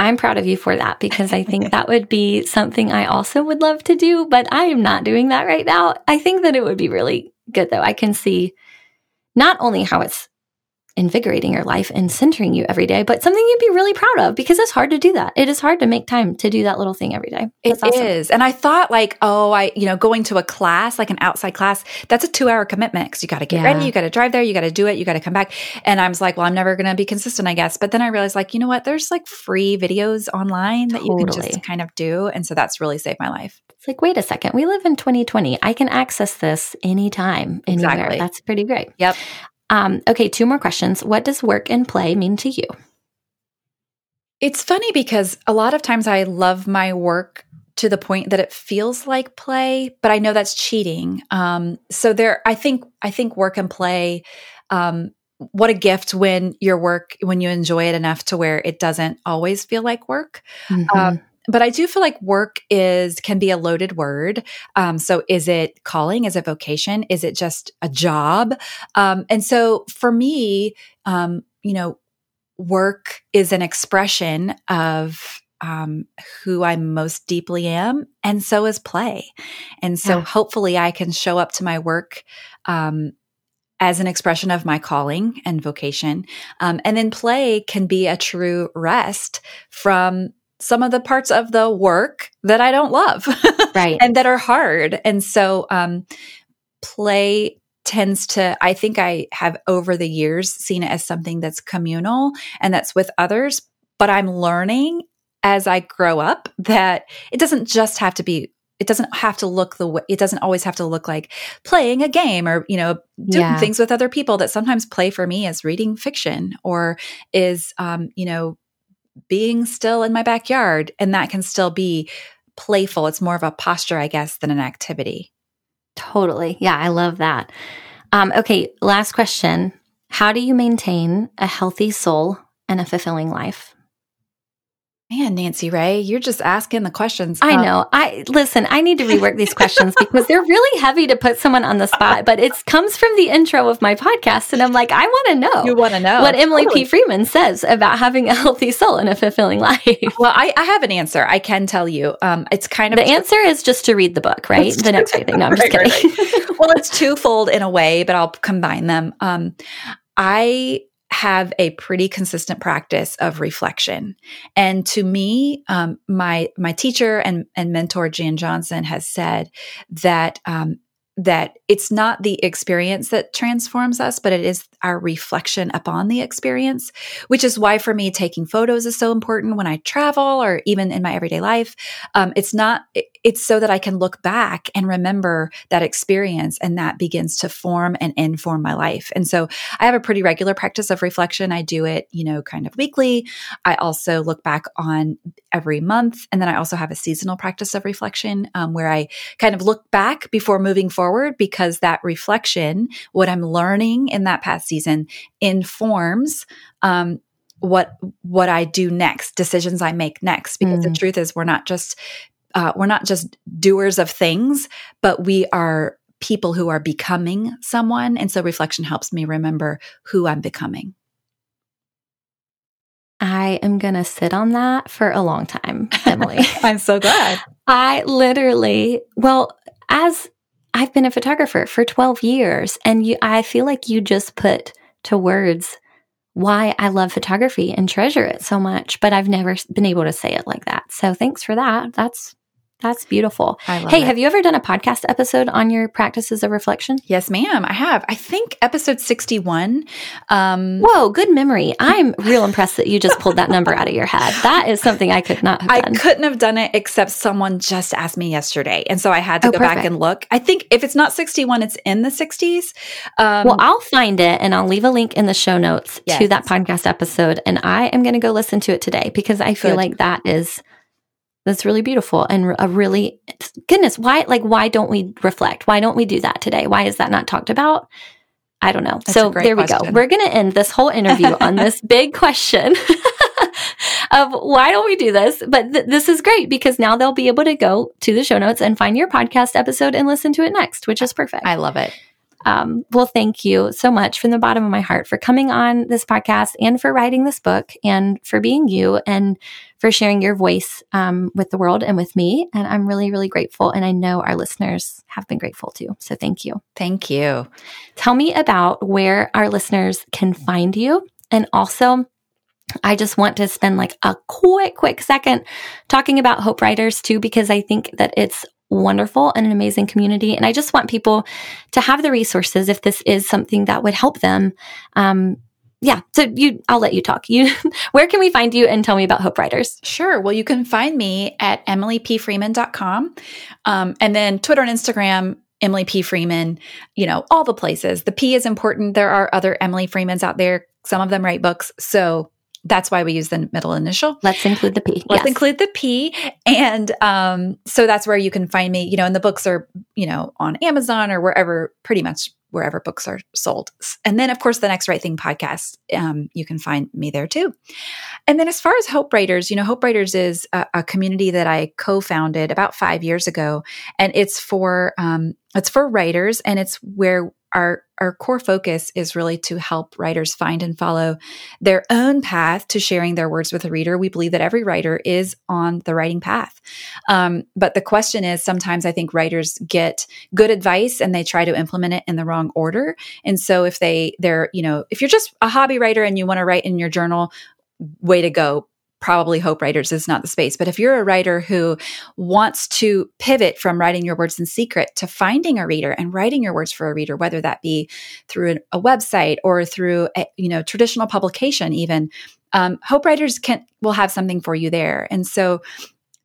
I'm proud of you for that because I think that would be something I also would love to do, but I am not doing that right now. I think that it would be really good though. I can see not only how it's invigorating your life and centering you every day, but something you'd be really proud of because it's hard to do that. It is hard to make time to do that little thing every day. It is. And I thought like, going to a class, like an outside class, that's a 2-hour commitment because you got to get ready, you got to drive there, you got to do it, you got to come back. And I was like, well, I'm never going to be consistent, I guess. But then I realized like, you know what? There's like free videos online that you can just kind of do. And so that's really saved my life. It's like, wait a second, we live in 2020. I can access this anytime, anywhere. Exactly. That's pretty great. Yep. Okay, 2 more questions. What does work and play mean to you? It's funny because a lot of times I love my work to the point that it feels like play, but I know that's cheating. I think work and play, what a gift when you enjoy it enough to where it doesn't always feel like work. Mm-hmm. But I do feel like work can be a loaded word. So is it calling? Is it vocation? Is it just a job? And so for me, work is an expression of who I most deeply am, and so is play. And so hopefully I can show up to my work as an expression of my calling and vocation. And then play can be a true rest from some of the parts of the work that I don't love and that are hard. And so play tends to, I think I have over the years seen it as something that's communal and that's with others, but I'm learning as I grow up that it doesn't just have to be, it doesn't always have to look like playing a game or, you know, doing things with other people. That sometimes play for me is reading fiction or is, being still in my backyard, and that can still be playful. It's more of a posture, I guess, than an activity. Totally. Yeah, I love that. Okay, last question. How do you maintain a healthy soul and a fulfilling life? Man, Nancy Ray, you're just asking the questions. I know. Listen, I need to rework these questions because they're really heavy to put someone on the spot, but it comes from the intro of my podcast. And I'm like, I want to know. You want to know what Emily P. Freeman says about having a healthy soul and a fulfilling life. Well, I have an answer. I can tell you. It's kind of... The answer is just to read the book, right? The Next Right Thing. No, I'm just kidding. Right. Well, it's twofold in a way, but I'll combine them. I have a pretty consistent practice of reflection. And to me, my teacher and mentor, Jan Johnson, has said that that it's not the experience that transforms us, but it is our reflection upon the experience, which is why for me, taking photos is so important when I travel or even in my everyday life. It's so that I can look back and remember that experience, and that begins to form and inform my life. And so I have a pretty regular practice of reflection. I do it, kind of weekly. I also look back on every month. And then I also have a seasonal practice of reflection where I kind of look back before moving forward, because that reflection, what I'm learning in that past season, informs what I do next, decisions I make next. Because the truth is, we're not just doers of things, but we are people who are becoming someone. And so reflection helps me remember who I'm becoming. I am going to sit on that for a long time, Emily. I'm so glad. As I've been a photographer for 12 years, and I feel like you just put to words why I love photography and treasure it so much, but I've never been able to say it like that. So thanks for that. That's beautiful. I love it. Hey, have you ever done a podcast episode on your practices of reflection? Yes, ma'am. I have. I think episode 61. Whoa, good memory. I'm real impressed that you just pulled that number out of your head. That is something I could not have done. I couldn't have done it, except someone just asked me yesterday. And so I had to go back and look. I think if it's not 61, it's in the 60s. I'll find it, and I'll leave a link in the show notes to that podcast episode. And I am going to go listen to it today, because I feel like that's really beautiful, and a really, goodness, why don't we reflect? Why don't we do that today? Why is that not talked about? I don't know. That's so there we question. Go. We're going to end this whole interview on this big question of why don't we do this? But this is great, because now they'll be able to go to the show notes and find your podcast episode and listen to it next, which is perfect. I love it. Well, thank you so much from the bottom of my heart for coming on this podcast, and for writing this book, and for being you, and for sharing your voice with the world and with me. And I'm really, really grateful. And I know our listeners have been grateful too. So thank you. Thank you. Tell me about where our listeners can find you. And also, I just want to spend like a quick second talking about Hope Writers too, because I think that it's wonderful and an amazing community. And I just want people to have the resources if this is something that would help them. I'll let you talk. Where can we find you, and tell me about Hope Writers? Sure. Well, you can find me at emilypfreeman.com. And then Twitter and Instagram, Emily P. Freeman, all the places. The P is important. There are other Emily Freemans out there. Some of them write books. So that's why we use the middle initial. Let's include the P. Let's include the P. And so that's where you can find me, and the books are, on Amazon or wherever, pretty much wherever books are sold. And then, of course, the Next Right Thing podcast, you can find me there too. And then as far as Hope Writers, Hope Writers is a community that I co-founded about 5 years ago. And it's for writers, and it's where our core focus is really to help writers find and follow their own path to sharing their words with a reader. We believe that every writer is on the writing path. But the question is, sometimes I think writers get good advice and they try to implement it in the wrong order. And so if if you're just a hobby writer and you want to write in your journal, way to go. Probably Hope Writers is not the space. But if you're a writer who wants to pivot from writing your words in secret to finding a reader and writing your words for a reader, whether that be through a website or through traditional publication even, Hope Writers will have something for you there. And so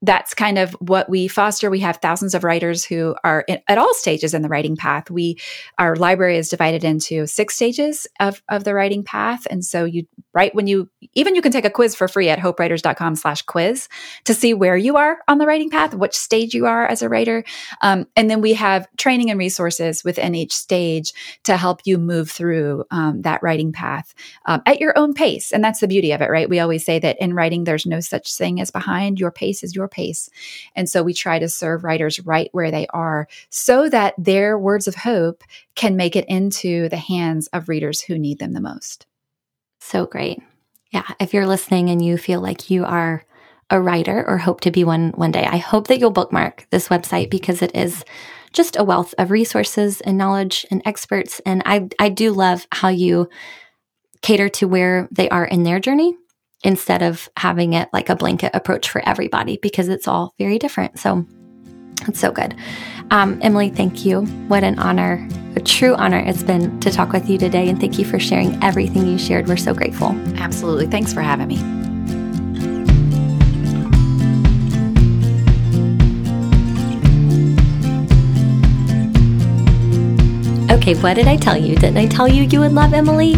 that's kind of what we foster. We have thousands of writers who are at all stages in the writing path. Our library is divided into 6 stages of the writing path. And so you write when you can take a quiz for free at hopewriters.com/quiz to see where you are on the writing path, which stage you are as a writer. And then we have training and resources within each stage to help you move through that writing path at your own pace. And that's the beauty of it, right? We always say that in writing, there's no such thing as behind. Your pace is your pace. And so we try to serve writers right where they are so that their words of hope can make it into the hands of readers who need them the most. So great. Yeah. If you're listening and you feel like you are a writer or hope to be one day, I hope that you'll bookmark this website because it is just a wealth of resources and knowledge and experts. And I do love how you cater to where they are in their journey, instead of having it like a blanket approach for everybody, because it's all very different. So it's so good. Emily, thank you. What an honor, a true honor it's been to talk with you today. And thank you for sharing everything you shared. We're so grateful. Absolutely. Thanks for having me. Okay, what did I tell you? Didn't I tell you would love Emily?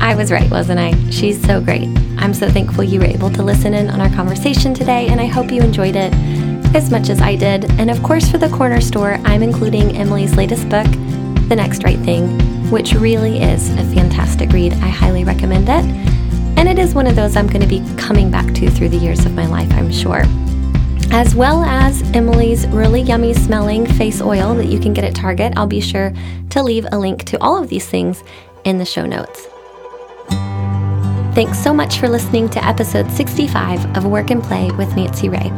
I was right, wasn't I? She's so great. I'm so thankful you were able to listen in on our conversation today, and I hope you enjoyed it as much as I did. And of course, for the Corner Store, I'm including Emily's latest book, The Next Right Thing, which really is a fantastic read. I highly recommend it. And it is one of those I'm going to be coming back to through the years of my life, I'm sure. As well as Emily's really yummy smelling face oil that you can get at Target. I'll be sure to leave a link to all of these things in the show notes. Thanks so much for listening to episode 65 of Work and Play with Nancy Ray.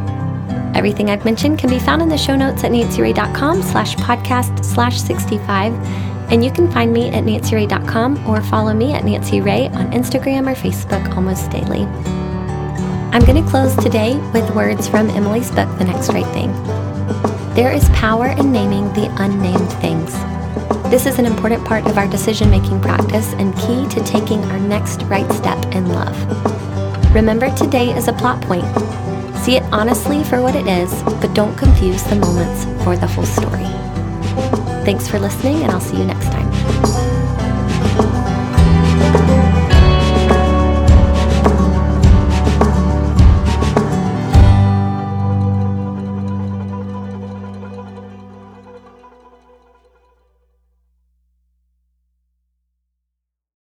Everything I've mentioned can be found in the show notes at nancyray.com/podcast/65. And you can find me at nancyray.com or follow me at Nancy Ray on Instagram or Facebook almost daily. I'm going to close today with words from Emily's book, The Next Right Thing. There is power in naming the unnamed things. This is an important part of our decision-making practice and key to taking our next right step in love. Remember, today is a plot point. See it honestly for what it is, but don't confuse the moments for the whole story. Thanks for listening, and I'll see you next time.